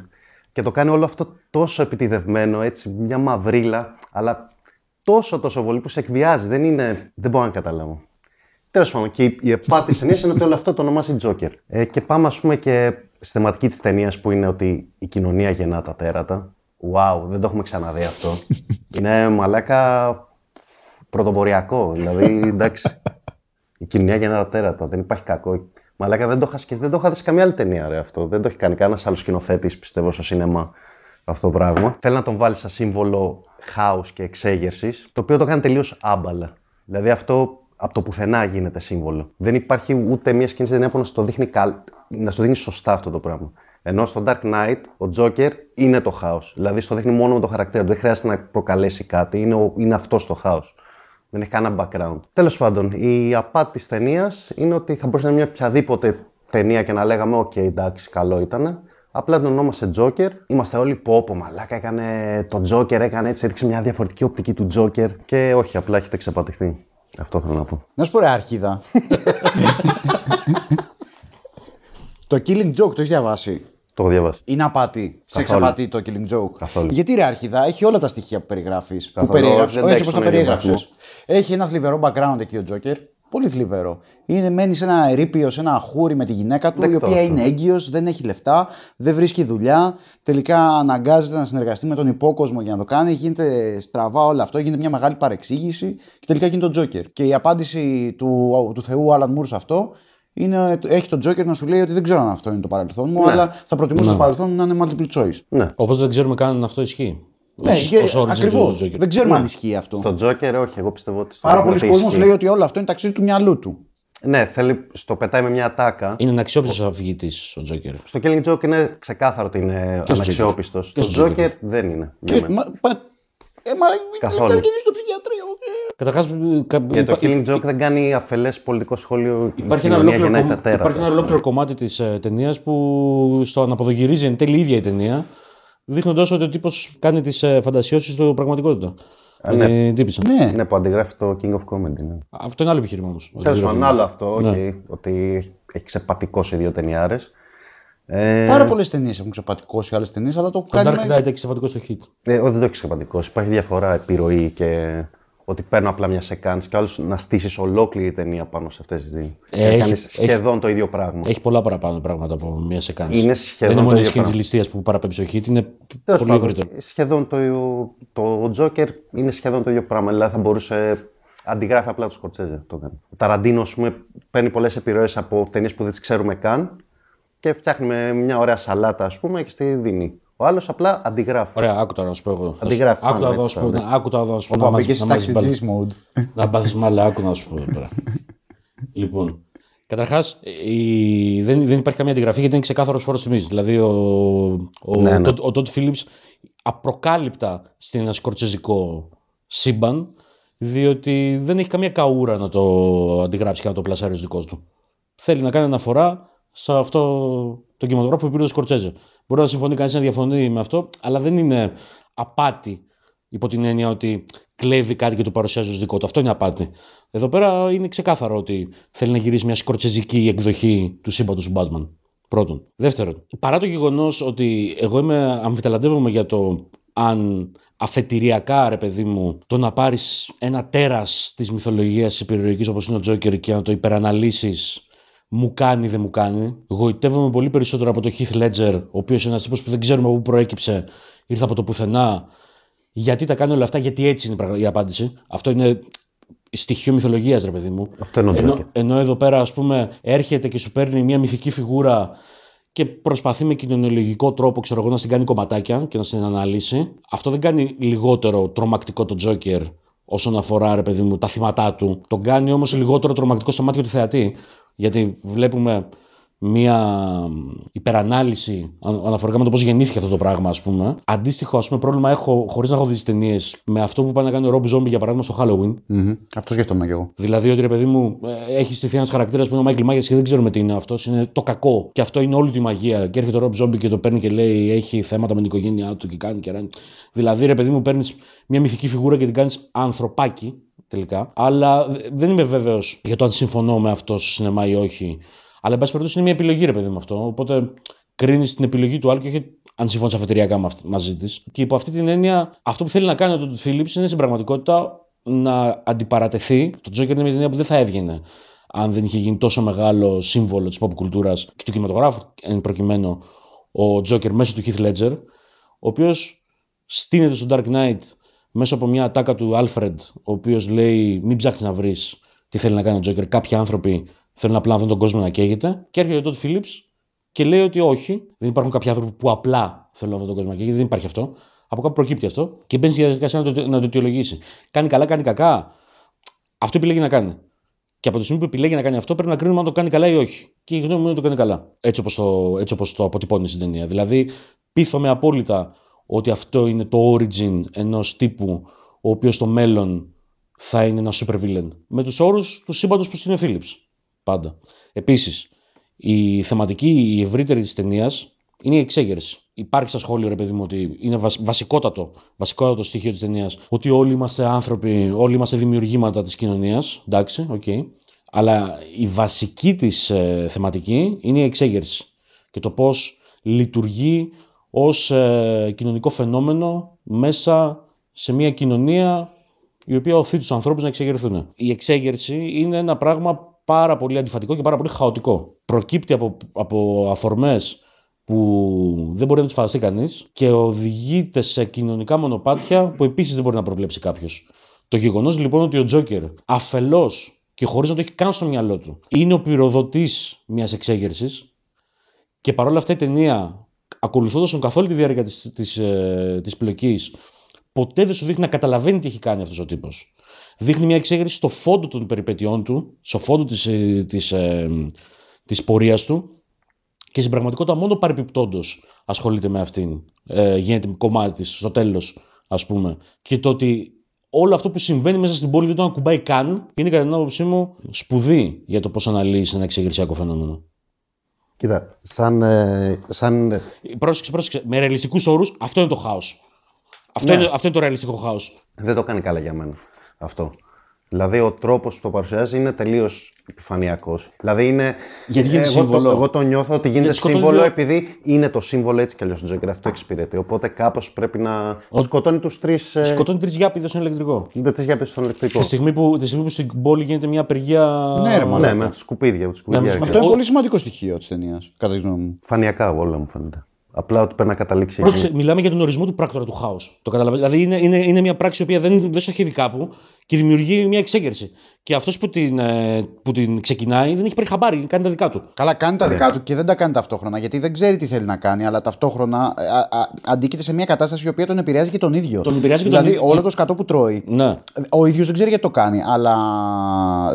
και το κάνει όλο αυτό τόσο επιτιδευμένο, έτσι, μια μαυρίλα, αλλά τόσο τόσο πολύ που σε εκβιάζει. Δεν είναι, δεν μπορώ να καταλάβω. Τέλος πάντων, και η επάτη της ταινίας είναι ότι όλο αυτό το ονομάζει Τζόκερ. Ε, και πάμε, ας πούμε, και στη θεματική της ταινίας που είναι ότι η κοινωνία γεννά τα τέρατα. Wow, δεν το έχουμε ξαναδεί αυτό. Είναι μαλάκα πρωτοποριακό. Δηλαδή, εντάξει, η κοινωνία γεννά τα τέρατα, δεν υπάρχει κακό. Μαλάκα, δεν το είχα σκεφτεί, δεν το είχα δει σε καμία άλλη ταινία, ρε, αυτό. Δεν το έχει κάνει κανένας άλλος σκηνοθέτης, πιστεύω, στο σίνεμα αυτό το πράγμα. Θέλει να τον βάλει σαν σύμβολο χάους και εξέγερσης, το οποίο το κάνει τελείως άμπαλα. Δηλαδή, αυτό από το πουθενά γίνεται σύμβολο. Δεν υπάρχει ούτε μία σκηνή στην ταινία που να στο δείχνει, καλ... να στο δείχνει σωστά αυτό το πράγμα. Ενώ στο Dark Knight, ο Joker είναι το χάος. Δηλαδή, στο δείχνει μόνο με το χαρακτήρα του. Δεν χρειάζεται να προκαλέσει κάτι. Είναι, ο... είναι αυτός το χάος. Δεν έχει κανένα background. Τέλος πάντων, η απάτη της ταινίας είναι ότι θα μπορούσε να είναι μια οποιαδήποτε ταινία και να λέγαμε: «Οκ, okay, εντάξει, καλό ήταν». Απλά τον ονόμασε Joker. Είμαστε όλοι πόπο, μαλάκα, έκανε τον Joker, έκανε έτσι, έδειξε μια διαφορετική οπτική του Joker. Και όχι, απλά έχετε ξεπατηχθεί. Αυτό θέλω να πω. Να σου πω, ρε αρχίδα. Το Killing Joke το έχει διαβάσει? Το έχω διαβάσει. Είναι απάτη? Σε εξαπατεί το Killing Joke? Καθόλου. Γιατί, ρε αρχίδα, έχει όλα τα στοιχεία που περιγράφεις. Που περιγράφεις, όχι όπως τα περιγράφεις. Έχει ένα θλιβερό background εκεί ο Joker. Πολύ θλιβερό. Είναι, μένει σε ένα ερείπιο, σε ένα χούρι με τη γυναίκα του, δεκτό, η οποία είναι έγκυος, δεν έχει λεφτά, δεν βρίσκει δουλειά. Τελικά αναγκάζεται να συνεργαστεί με τον υπόκοσμο για να το κάνει. Γίνεται στραβά όλο αυτό, γίνεται μια μεγάλη παρεξήγηση και τελικά γίνεται το Joker. Και η απάντηση του, του Θεού Alan Moore σε αυτό είναι, έχει τον Joker να σου λέει ότι δεν ξέρω αν αυτό είναι το παρελθόν μου, ναι, αλλά θα προτιμούσα, ναι, το παρελθόν μου να είναι multiple choice. Ναι. Όπως δεν ξέρουμε καν αν αυτό ισχύει. Ναι, ακριβώς. Δεν ξέρουμε, ναι, αν ισχύει αυτό. Στον Τζόκερ, όχι, εγώ πιστεύω ότι. Πάρα πολλοί κόσμοι λέει ότι όλο αυτό είναι ταξίδι του μυαλού του. Ναι, θέλει, στο πετάει με μια ατάκα. Είναι αναξιόπιστος αφηγητής ο Τζόκερ. Στο Killing Joke είναι ξεκάθαρο ότι είναι αναξιόπιστος. Στον Τζόκερ δεν είναι. Και, μα, πα, ε, μα, καθόλου. Δεν γίνει στο ψυχιατρίο. Καταρχάς. Για το Killing Joke δεν κάνει αφελές πολιτικό σχόλιο. Υπάρχει ένα ολόκληρο κομμάτι της ταινίας που στο αναποδογυρίζει εν τέλει η ίδια η ταινία. Δείχνοντας ότι ο τύπος κάνει τις φαντασιώσεις στο πραγματικότητα. Ε, ναι. Τύπησα. Ναι, ναι, που αντιγράφει το King of Comedy. Ναι. Αυτό είναι άλλο επιχείρημα όμως. Τέλος πάντων, άλλο αυτό. Ναι. Okay, ότι έχει ξεπατικώσει δύο ταινιάρες. Ε... Πάρα πολλές ταινίες έχουν ξεπατικώσει άλλες ταινίες, αλλά το, το κάνει. Το Dark Knight έχει ξεπατικώσει το hit. Ε, όχι, δεν το έχει ξεπατικώσει. Υπάρχει διαφορά επιρροή και ότι παίρνω απλά μια σεκάνς και άλλο να στήσει ολόκληρη ταινία πάνω σε αυτές τις δύο. Ε, έχει, κάνεις σχεδόν έχει, το ίδιο πράγμα. Έχει πολλά παραπάνω πράγματα από μια σεκάνς. Είναι σχεδόν. Δεν είναι μόνο η σκηνή της ληστείας που παραπέμψει ο Χίτ, είναι πολύ ευρύτερο. Σχεδόν το, το Joker είναι σχεδόν το ίδιο πράγμα. Δηλαδή θα μπορούσε. Αντιγράφει απλά το Σκορτσέζε αυτό. Ο Ταραντίνο, ας πούμε, παίρνει πολλές επιρροές από ταινίες που δεν τις ξέρουμε καν και φτιάχνει με μια ωραία σαλάτα, ας πούμε, και στη δίνει. Ο άλλος απλά αντιγράφει. Ωραία, άκου τώρα να σου πω εγώ. Αντιγράφει. Άκου τώρα να σου πω. Άκου τώρα να σου πω. Πάμε και στη ταξιτζής mode. Να πάθεις μάλλον, άκου να σου πω εδώ πέρα. Λοιπόν, καταρχάς, η... δεν, δεν υπάρχει καμία αντιγραφή γιατί είναι ξεκάθαρος φόρος τιμής. Δηλαδή, ο, ο, ναι, ναι. ο Τοντ Φίλιπς απροκάλυπτα στην ένα σκορτσεζικό σύμπαν, διότι δεν έχει καμία καούρα να το αντιγράψει και να το πλασάρει ως δικός του. Θέλει να κάνει αναφορά σε αυτό τον κινηματογράφο που πήρε ο Σκορτσέζε. Μπορεί να συμφωνεί κανείς, να διαφωνεί με αυτό, αλλά δεν είναι απάτη υπό την έννοια ότι κλέβει κάτι και το παρουσιάζει ως δικό του. Αυτό είναι απάτη. Εδώ πέρα είναι ξεκάθαρο ότι θέλει να γυρίσει μια σκορτσεζική εκδοχή του σύμπαντος του Batman. Πρώτον. Δεύτερον, παρά το γεγονός ότι εγώ είμαι, αμφιταλαντεύομαι για το αν αφετηριακά, ρε παιδί μου, το να πάρεις ένα τέρας της μυθολογίας της υπερηρωικής όπως είναι ο Τζόκερ και να το υπεραναλύσεις. Μου κάνει, δεν μου κάνει. Γοητεύομαι πολύ περισσότερο από τον Heath Ledger, ο οποίος είναι ένας τύπος που δεν ξέρουμε από πού προέκυψε, ήρθε από το πουθενά. Γιατί τα κάνει όλα αυτά, γιατί έτσι είναι η απάντηση. Αυτό είναι στοιχείο μυθολογίας, ρε παιδί μου. Αυτό είναι ο Τζόκερ. Ενώ, ενώ εδώ πέρα, ας πούμε, έρχεται και σου παίρνει μια μυθική φιγούρα και προσπαθεί με κοινωνιολογικό τρόπο, ξέρω εγώ, να την κάνει κομματάκια και να την αναλύσει. Αυτό δεν κάνει λιγότερο τρομακτικό τον Τζόκερ όσον αφορά, ρε παιδί μου, τα θύματά του. Τον κάνει όμως λιγότερο τρομακτικό στα μάτια του θεατή, γιατί βλέπουμε μία υπερανάλυση αναφορικά με το πώς γεννήθηκε αυτό το πράγμα, ας πούμε. Αντίστοιχο, ας πούμε, πρόβλημα έχω, χωρίς να έχω δει τις ταινίες, με αυτό που πάει να κάνει ο Rob Zombie, για παράδειγμα, στο Halloween. Mm-hmm. Αυτό σκέφτομαι κι εγώ. Δηλαδή, ότι, ρε παιδί μου, έχει στηθεί ένας χαρακτήρας που είναι ο Michael Myers και δεν ξέρουμε τι είναι αυτός. Είναι το κακό. Και αυτό είναι όλη τη μαγεία. Και έρχεται ο Rob Zombie και το παίρνει και λέει: έχει θέματα με την οικογένειά του και κάνει και ράνει. Δηλαδή, ρε παιδί μου, παίρνεις μια μυθική φιγούρα και την κάνεις ανθρωπάκι τελικά. Αλλά δεν είμαι βέβαιος για το αν συμφωνώ με αυτό στο σινεμά ή όχι. Αλλά, εν πάση περιπτώσει, είναι μια επιλογή, ρε παιδί μου, αυτό. Οπότε κρίνεις την επιλογή του άλλου και όχι αν συμφωνείς αφετηριακά μαζί της. Και υπό αυτή την έννοια, αυτό που θέλει να κάνει ο Τόντ Φίλιπς είναι στην πραγματικότητα να αντιπαρατεθεί. Το Τζόκερ είναι μια ταινία που δεν θα έβγαινε αν δεν είχε γίνει τόσο μεγάλο σύμβολο της pop κουλτούρας και του κινηματογράφου, εν προκειμένου, ο Τζόκερ μέσω του Heath Ledger, ο οποίος στείνεται στο Dark Knight μέσω από μια ατάκα του Alfred, ο οποίος λέει: μην ψάχνεις να βρεις τι θέλει να κάνει ο Τζόκερ. Κάποιοι άνθρωποι θέλουν απλά να δουν τον κόσμο να καίγεται. Και έρχεται ο Τόντ Φίλιπς και λέει ότι όχι, δεν υπάρχουν κάποιοι άνθρωποι που απλά θέλουν να δουν τον κόσμο να καίγεται. Δεν υπάρχει αυτό. Από κάπου προκύπτει αυτό και μπαίνει στη διαδικασία να το, να το αιτιολογήσει. Κάνει καλά, κάνει κακά. Αυτό επιλέγει να κάνει. Και από τη στιγμή που επιλέγει να κάνει αυτό, πρέπει να κρίνουμε αν το κάνει καλά ή όχι. Και η γνώμη μου είναι ότι το κάνει καλά. Έτσι όπως το, το αποτυπώνει στην ταινία. Δηλαδή, πείθομαι απόλυτα ότι αυτό είναι το origin ενός τύπου ο οποίος στο μέλλον θα είναι ένα super villain. Με τους όρους του σύμπαντος που είναι ο Φίλιπς. Πάντα. Επίσης, η θεματική, η ευρύτερη της ταινίας είναι η εξέγερση. Υπάρχει στα σχόλια, ρε παιδί μου, ότι είναι βασικότατο, βασικότατο στοιχείο της ταινίας ότι όλοι είμαστε άνθρωποι, όλοι είμαστε δημιουργήματα της κοινωνίας. Εντάξει, οκ. Okay. Αλλά η βασική της ε, θεματική είναι η εξέγερση. Και το πώς λειτουργεί ως ε, κοινωνικό φαινόμενο μέσα σε μια κοινωνία η οποία οθεί τους ανθρώπους να εξεγερθούν. Η εξέγερση είναι ένα πράγμα πάρα πολύ αντιφατικό και πάρα πολύ χαοτικό. Προκύπτει από, από αφορμές που δεν μπορεί να τις φανταστεί κανείς και οδηγείται σε κοινωνικά μονοπάτια που επίσης δεν μπορεί να προβλέψει κάποιος. Το γεγονός λοιπόν ότι ο Τζόκερ αφελώς και χωρίς να το έχει καν στο μυαλό του είναι ο πυροδοτής μιας εξέγερσης και παρόλα αυτά η ταινία, ακολουθώντας τον καθ' όλη τη διάρκεια της, της, ε, της πλοκής, ποτέ δεν σου δείχνει να καταλαβαίνει τι έχει κάνει αυτός ο τύπος. Δείχνει μια εξέγερση στο φόντο των περιπετειών του, στο φόντο της, της, ε, της πορείας του και στην πραγματικότητα μόνο παρεπιπτόντος ασχολείται με αυτήν, ε, γίνεται κομμάτι της στο τέλος, ας πούμε. Και το ότι όλο αυτό που συμβαίνει μέσα στην πόλη δεν το ακουμπάει καν είναι κατά την άποψή μου σπουδή για το πώς αναλύεις ένα εξεγερσιακό φαινόμενο. Κοίτα, σαν... Ε, σαν... Πρόσεξε, πρόσεξε, με ρεαλιστικούς όρους αυτό είναι το χάος. Αυτό, ναι. είναι, αυτό είναι το ρεαλιστικό χάος. Δεν το κάνει καλά για μένα αυτό. Δηλαδή ο τρόπος που το παρουσιάζει είναι τελείως επιφανειακός. Δηλαδή είναι. Γιατί γίνεται εγώ, σύμβολο. Το, εγώ το νιώθω ότι γίνεται σύμβολο επειδή είναι το σύμβολο έτσι κι αλλιώς στον Τζόκερ. Αυτό εξυπηρετεί. Οπότε κάπως πρέπει να. Ο... Σκοτώνει τους τρεις. Ε... Σκοτώνει τρεις γιάπηδες στον ηλεκτρικό. Δεν τρεις γιάπηδες στον ηλεκτρικό. Τη στιγμή που, τη στιγμή που στην πόλη γίνεται μια απεργία. Ναι, ρε, ναι, με σκουπίδια. Με σκουπίδια ναι, με αυτό είναι πολύ σημαντικό στοιχείο της ταινίας, κατά τη γνώμη μου. Φανειακά όλα μου φαίνεται. Απλά ότι πρέπει να καταλήξει. Πρόσεξε, μιλάμε για τον ορισμό του πράκτορα του χάους. Το καταλαβαίνετε. Δηλαδή είναι, είναι, είναι μια πράξη η οποία δεν, δεν στοχεύει κάπου και δημιουργεί μια εξέγερση. Και αυτός που την, που την ξεκινάει δεν έχει πάρει χαμπάρι, κάνει τα δικά του. Καλά, κάνει τα yeah. δικά του και δεν τα κάνει ταυτόχρονα γιατί δεν ξέρει τι θέλει να κάνει, αλλά ταυτόχρονα α, α, αντίκειται σε μια κατάσταση η οποία τον επηρεάζει και τον ίδιο. Τον επηρεάζει και δηλαδή, τον... όλο το σκατό που τρώει. Ναι. Ο ίδιος δεν ξέρει γιατί το κάνει, αλλά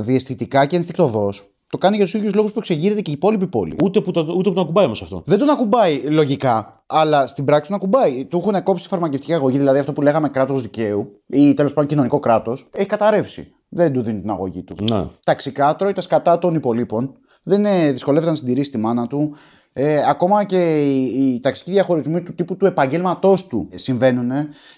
διαισθητικά και ενστικτωδώς. Το κάνει για τους ίδιους λόγους που εξεγείρεται και η υπόλοιπη πόλη. Ούτε που, το, ούτε που τον ακουμπάει όμως αυτό. Δεν τον ακουμπάει λογικά, αλλά στην πράξη τον ακουμπάει. Του έχουν κόψει φαρμακευτική αγωγή, δηλαδή αυτό που λέγαμε κράτος δικαίου ή τέλος πάντων κοινωνικό κράτος. Έχει καταρρεύσει. Δεν του δίνει την αγωγή του. Ναι. Ταξικά τρώει τα σκατά των υπολείπων. Δεν ε, δυσκολεύεται να συντηρήσει τη μάνα του. Ε, ακόμα και οι, οι ταξικοί διαχωρισμοί του τύπου του επαγγέλματός του συμβαίνουν.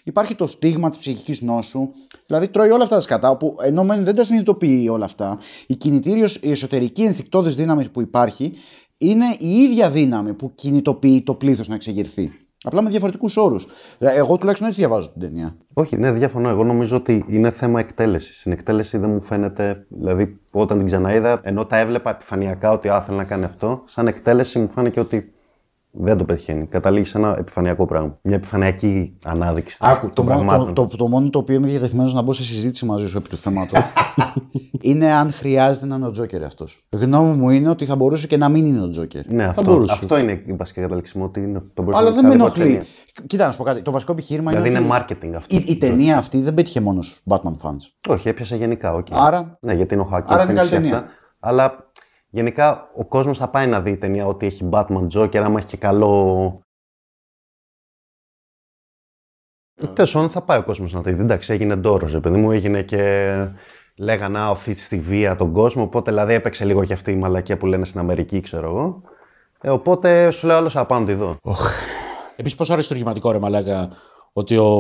Υπάρχει το στίγμα της ψυχικής νόσου. Δηλαδή τρώει όλα αυτά τα σκατά, όπου ενώ δεν τα συνειδητοποιεί όλα αυτά, η κινητήριος, η εσωτερική ενθικτώδης δύναμη που υπάρχει είναι η ίδια δύναμη που κινητοποιεί το πλήθος να εξεγερθεί. Απλά με διαφορετικούς όρους. Εγώ τουλάχιστον έτσι διαβάζω την ταινία. Όχι, ναι, διαφωνώ. Εγώ νομίζω ότι είναι θέμα εκτέλεσης. Στην εκτέλεση δεν μου φαίνεται. Δηλαδή, όταν την ξαναείδα, ενώ τα έβλεπα επιφανειακά ότι ήθελα να κάνει αυτό, σαν εκτέλεση μου φάνηκε ότι δεν το πετυχαίνει. Καταλήγει σε ένα επιφανειακό πράγμα. Μια επιφανειακή ανάδειξη της πραγμάτων. Το, το, το μόνο το οποίο είμαι διατεθειμένος να μπω σε συζήτηση μαζί σου επί του θέματος είναι αν χρειάζεται να είναι ο Τζόκερ αυτός. Η γνώμη μου είναι ότι θα μπορούσε και να μην είναι ο Τζόκερ. Ναι, αυτό, αυτό είναι η βασική καταληξιμότητα. Αλλά δεν με ενοχλεί. Κοίτα, να σου πω κάτι. Το βασικό επιχείρημα δηλαδή είναι. Δηλαδή είναι marketing αυτό. Η, η ταινία αυτή δεν πέτυχε μόνο στους Batman fans. Όχι, έπιασε γενικά. Okay. Άρα. Ναι, γιατί είναι ο Χάκερ που αυτά. Αλλά. Γενικά, ο κόσμος θα πάει να δει η ταινία ότι έχει Batman, Joker, άμα έχει και καλό... Τέλος πάντων, θα πάει ο κόσμος να το δει. Εντάξει, έγινε ντόρος, επειδή μου έγινε και... Λέγανε να οθεί στη βία τον κόσμο, οπότε δηλαδή έπαιξε λίγο και αυτή η μαλακία που λένε στην Αμερική, ξέρω εγώ. Ε, οπότε σου λέω άλλος, απάνω να τη δω. Επίσης, πόσο αριστουργηματικό ρε μαλάκα, ότι ο...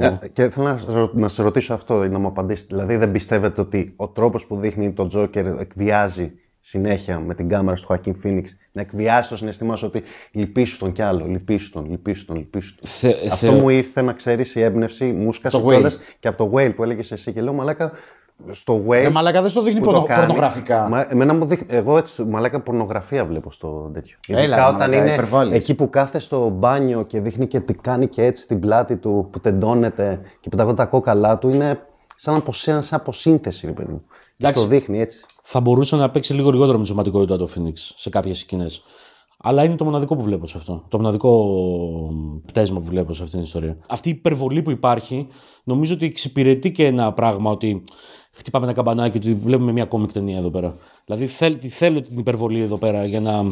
Ε, και θέλω να, να σε ρωτήσω αυτό, να μου απαντήσετε. Δηλαδή, δεν πιστεύετε ότι ο τρόπος που δείχνει τον Joker εκβιάζει συνέχεια με την κάμερα στο Joaquin Phoenix, να εκβιάσει το συναισθήμα σου ότι λυπήσου τον κι άλλο, λυπήσου τον, λυπήσου τον, λυπήσου τον. Θε, Αυτό θε... μου ήρθε να ξέρεις η έμπνευση, μου σκάσε κιόλας και από το Whale που έλεγες εσύ και λέω μαλάκα στο Whale. Ρε μαλάκα δεν στο δείχνει πορνο... το πορνογραφικά. Μα, εμένα μου δείχνει, εγώ έτσι μαλάκα πορνογραφία βλέπω στο τέτοιο. Έλα, ειδικά όταν μαλάκα, είναι υπερβάλλεις. Εκεί που κάθεται στο μπάνιο και δείχνει και τι κάνει και έτσι την πλάτη του που τεντώνεται και πεταγόνται τα κόκαλά του είναι σαν αποσύνθεση ρε παιδί μου. Το δείχνει έτσι. Θα μπορούσε να παίξει λίγο λιγότερο με τη σωματικότητα το Phoenix σε κάποιες σκηνές. Αλλά είναι το μοναδικό που βλέπω σε αυτό. Το μοναδικό πτέσμα που βλέπω σε αυτήν την ιστορία. Αυτή η υπερβολή που υπάρχει νομίζω ότι εξυπηρετεί και ένα πράγμα ότι χτυπάμε ένα καμπανάκι ότι βλέπουμε μια κόμικ ταινία εδώ πέρα. Δηλαδή θέλ, θέλω την υπερβολή εδώ πέρα για να,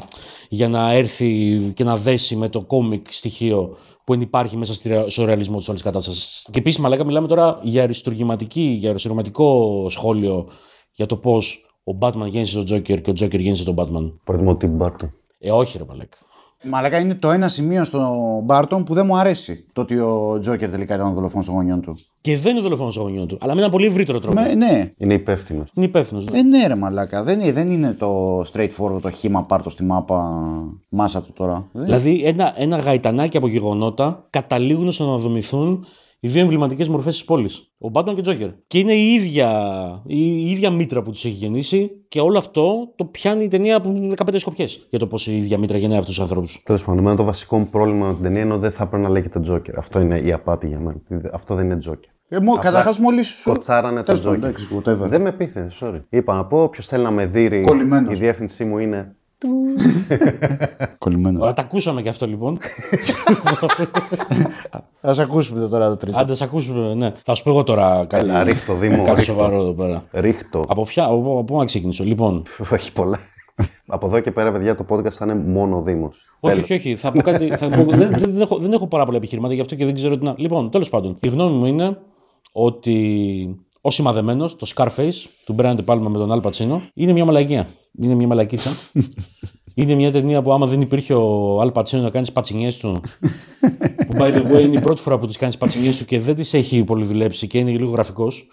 για να έρθει και να δέσει με το κόμικ στοιχείο που υπάρχει μέσα στο ρεαλισμό της όλης κατάστασης. Και επίσης, μαλάκα, μιλάμε τώρα για αριστουργηματική, για αριστουργηματικό σχόλιο για το πώς ο Batman γέννησε τον Joker και ο Joker γέννησε τον Batman. Προτιμώ την Barton. Ε, όχι ρε μαλάκα. Μαλάκα είναι το ένα σημείο στον Barton που δεν μου αρέσει. Το ότι ο Joker τελικά ήταν ο δολοφόνος των γονιών του. Και δεν είναι δολοφόνος των γονιών του, αλλά με ένα πολύ ευρύτερο τρόπο. Με, ναι. Είναι υπεύθυνος. Είναι υπεύθυνος. Ναι. Ε, ναι ρε μαλάκα. Δεν είναι, δεν είναι το straightforward, το χήμα πάρτο στη μάπα μάσα του τώρα. Δεν. Δηλαδή ένα, ένα γαϊτανάκι από γεγονότα καταλήγουν στο να δομηθούν οι δύο εμβληματικές μορφές της πόλης. Ο Batman και ο Joker. Και είναι η ίδια, η ίδια μήτρα που τους έχει γεννήσει και όλο αυτό το πιάνει η ταινία από δεκαπέντε σκοπιές. Για το πώς η ίδια μήτρα γεννάει αυτούς τους ανθρώπους. Τέλος πάντων, εμένα το βασικό μου πρόβλημα με την ταινία είναι ότι δεν θα πρέπει να λέγεται Joker. Αυτό είναι η απάτη για μένα. Αυτό δεν είναι Joker. Ε, καταρχάς μόλις σου κοτσάρανε τον Joker. Δεν με πείθανε, sorry. Είπα να πω, ποιος θέλει να με δείρει, η διεύθυνσή μου είναι. Κολλημένο. Τα ακούσαμε και αυτό λοιπόν. Ας ακούσουμε τώρα το τρίτο. Άντε, ας ακούσουμε, ναι. Θα σου πω εγώ τώρα κάτι. Έλα, ρίχτω, Δήμο. Κάτι σοβαρό εδώ πέρα. Ρίχτω. Από ποια, από πού να ξεκινήσω, λοιπόν. Όχι πολλά. Από εδώ και πέρα, παιδιά, το podcast θα είναι μόνο Δήμος. Όχι, όχι, όχι. Θα πω κάτι. Θα πω, δεν, δεν, έχω, δεν έχω πάρα πολλά επιχειρήματα γι' αυτό και δεν ξέρω τι να. Λοιπόν, τέλος πάντων, η γνώμη μου είναι ότι. Ο σημαδεμένος, το Scarface του Brian De Palma με τον Al Pacino, είναι μια μαλακία. Είναι μια μαλακίτσα. Είναι μια ταινία που άμα δεν υπήρχε ο Al Pacino να κάνει πατσινιές του, που by the way είναι η πρώτη φορά που τις κάνει πατσινιές του και δεν τις έχει πολύ δουλέψει και είναι λίγο γραφικός.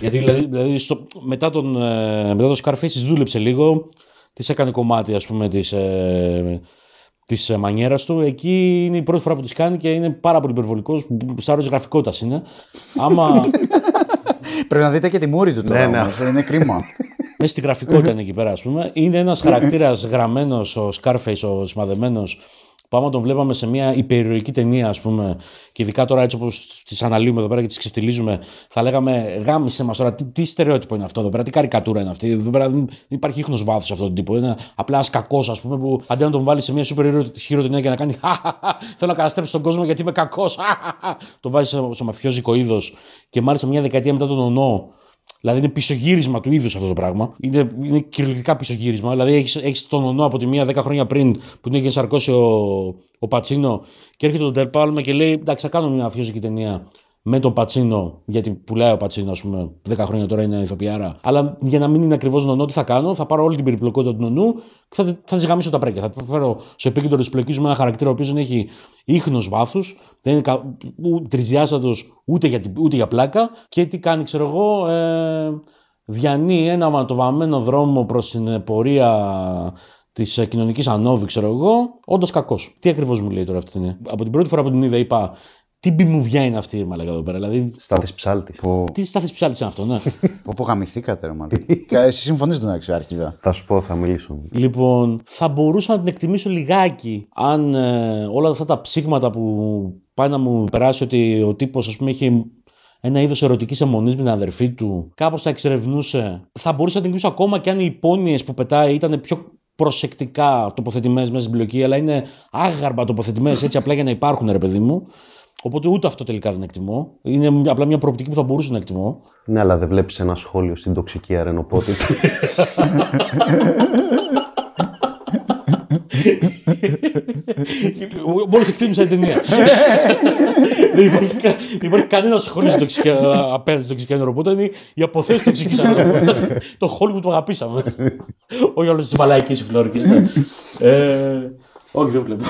Γιατί δηλαδή, δηλαδή στο, μετά, τον, μετά το Scarface τις δούλεψε λίγο, τις έκανε κομμάτι ας πούμε τις... Ε, της μανιέρας του, εκεί είναι η πρώτη φορά που τις κάνει και είναι πάρα πολύ υπερβολικός, σάρος γραφικότας είναι. Άμα... Πρέπει να δείτε και τη μούρη του τώρα, ναι, όμως, ναι. Είναι κρίμα. Μέσα στη γραφικότητα είναι εκεί πέρα, ας πούμε. Είναι ένας χαρακτήρας γραμμένος, ο Scarface, ο σημαδεμένος, που άμα τον βλέπαμε σε μια υπερηρωική ταινία, ας πούμε, και ειδικά τώρα έτσι όπως τις αναλύουμε εδώ πέρα και τις ξεφτιλίζουμε, θα λέγαμε γάμισε μας τώρα, τι, τι στερεότυπο είναι αυτό εδώ πέρα, τι καρικατούρα είναι αυτή. Εδώ πέρα δεν υπάρχει ίχνος βάθος σε αυτόν τον τύπο. Είναι απλά ένας κακός, ας πούμε, που αντί να τον βάλει σε μια σούπερ χείρο ταινία και να κάνει χαχαχα, θέλω να καταστρέψω τον κόσμο γιατί είμαι κακός. Το βάζει στο μαφιόζικο είδος και μάλιστα μια δεκαετία μετά τον ονό. Δηλαδή είναι πισωγύρισμα του είδους αυτό το πράγμα. Είναι, είναι κυριολεκτικά πισωγύρισμα. Δηλαδή έχεις, έχεις τον ονό από τη μία δέκα χρόνια πριν που τον είχε σαρκώσει ο, ο Πατσίνο και έρχεται τον Τερπάλμα και λέει: εντάξει, θα κάνω μια αφιόζικη ταινία με τον Πατσίνο, γιατί πουλάει ο Πατσίνο, ας πούμε, δέκα χρόνια τώρα είναι ηθοποιάρα. Αλλά για να μην είναι ακριβώς νονό, τι θα κάνω, θα πάρω όλη την περιπλοκότητα του νονού και θα, θα τη γαμίσω τα πρέκια. Θα φέρω στο επίκεντρο τη πλοκή με ένα χαρακτήρα ο οποίος δεν έχει ίχνος βάθους, δεν είναι κα... τρισδιάστατος ούτε, για... ούτε για πλάκα. Και τι κάνει, ξέρω εγώ, ε... διανύει ένα ματωβαμμένο δρόμο προς την πορεία τη κοινωνική ανόδου, ξέρω εγώ, όντως κακός. Τι ακριβώς μου λέει τώρα αυτή την. Από την πρώτη φορά που την είδα, είπα. Τι μπιμουβιά είναι αυτή η μαλακά εδώ πέρα, δηλαδή. Στάθης Ψάλτης. Που... Τι Στάθης Ψάλτης είναι αυτό, ναι. Όπου γαμηθήκατε, ρε μαλακά. Εσύ συμφωνείς τον αρχιδά. Θα σου πω, θα μιλήσω. Λοιπόν, θα μπορούσα να την εκτιμήσω λιγάκι αν ε, όλα αυτά τα ψήγματα που πάει να μου περάσει ότι ο τύπος, ας πούμε, έχει ένα είδος ερωτικής αιμονής με την αδερφή του, κάπως τα εξερευνούσε. Θα μπορούσα να την εκτιμήσω ακόμα και αν οι υπόνοιες που πετάει ήταν πιο προσεκτικά τοποθετημένες μέσα στην πλοκή, αλλά είναι άγαρμα τοποθετημένες έτσι απλά για να υπάρχουν, ρε παιδί μου. Οπότε ούτε αυτό τελικά δεν εκτιμώ. Είναι απλά μια προοπτική που θα μπορούσα να εκτιμώ. Ναι, αλλά δεν βλέπεις ένα σχόλιο στην τοξική αρενοπότητα. Μόλις εκτίμησα την ταινία. Δεν υπάρχει κανένα σχόλιο απέναντι στην τοξική αρενοπότητα. Είναι η αποθέωση της τοξικής αρενοπότητας. Το χόλι που το αγαπήσαμε. Όχι όλες τις μαλαϊκές φλόρικες. Όχι, δεν βλέπω.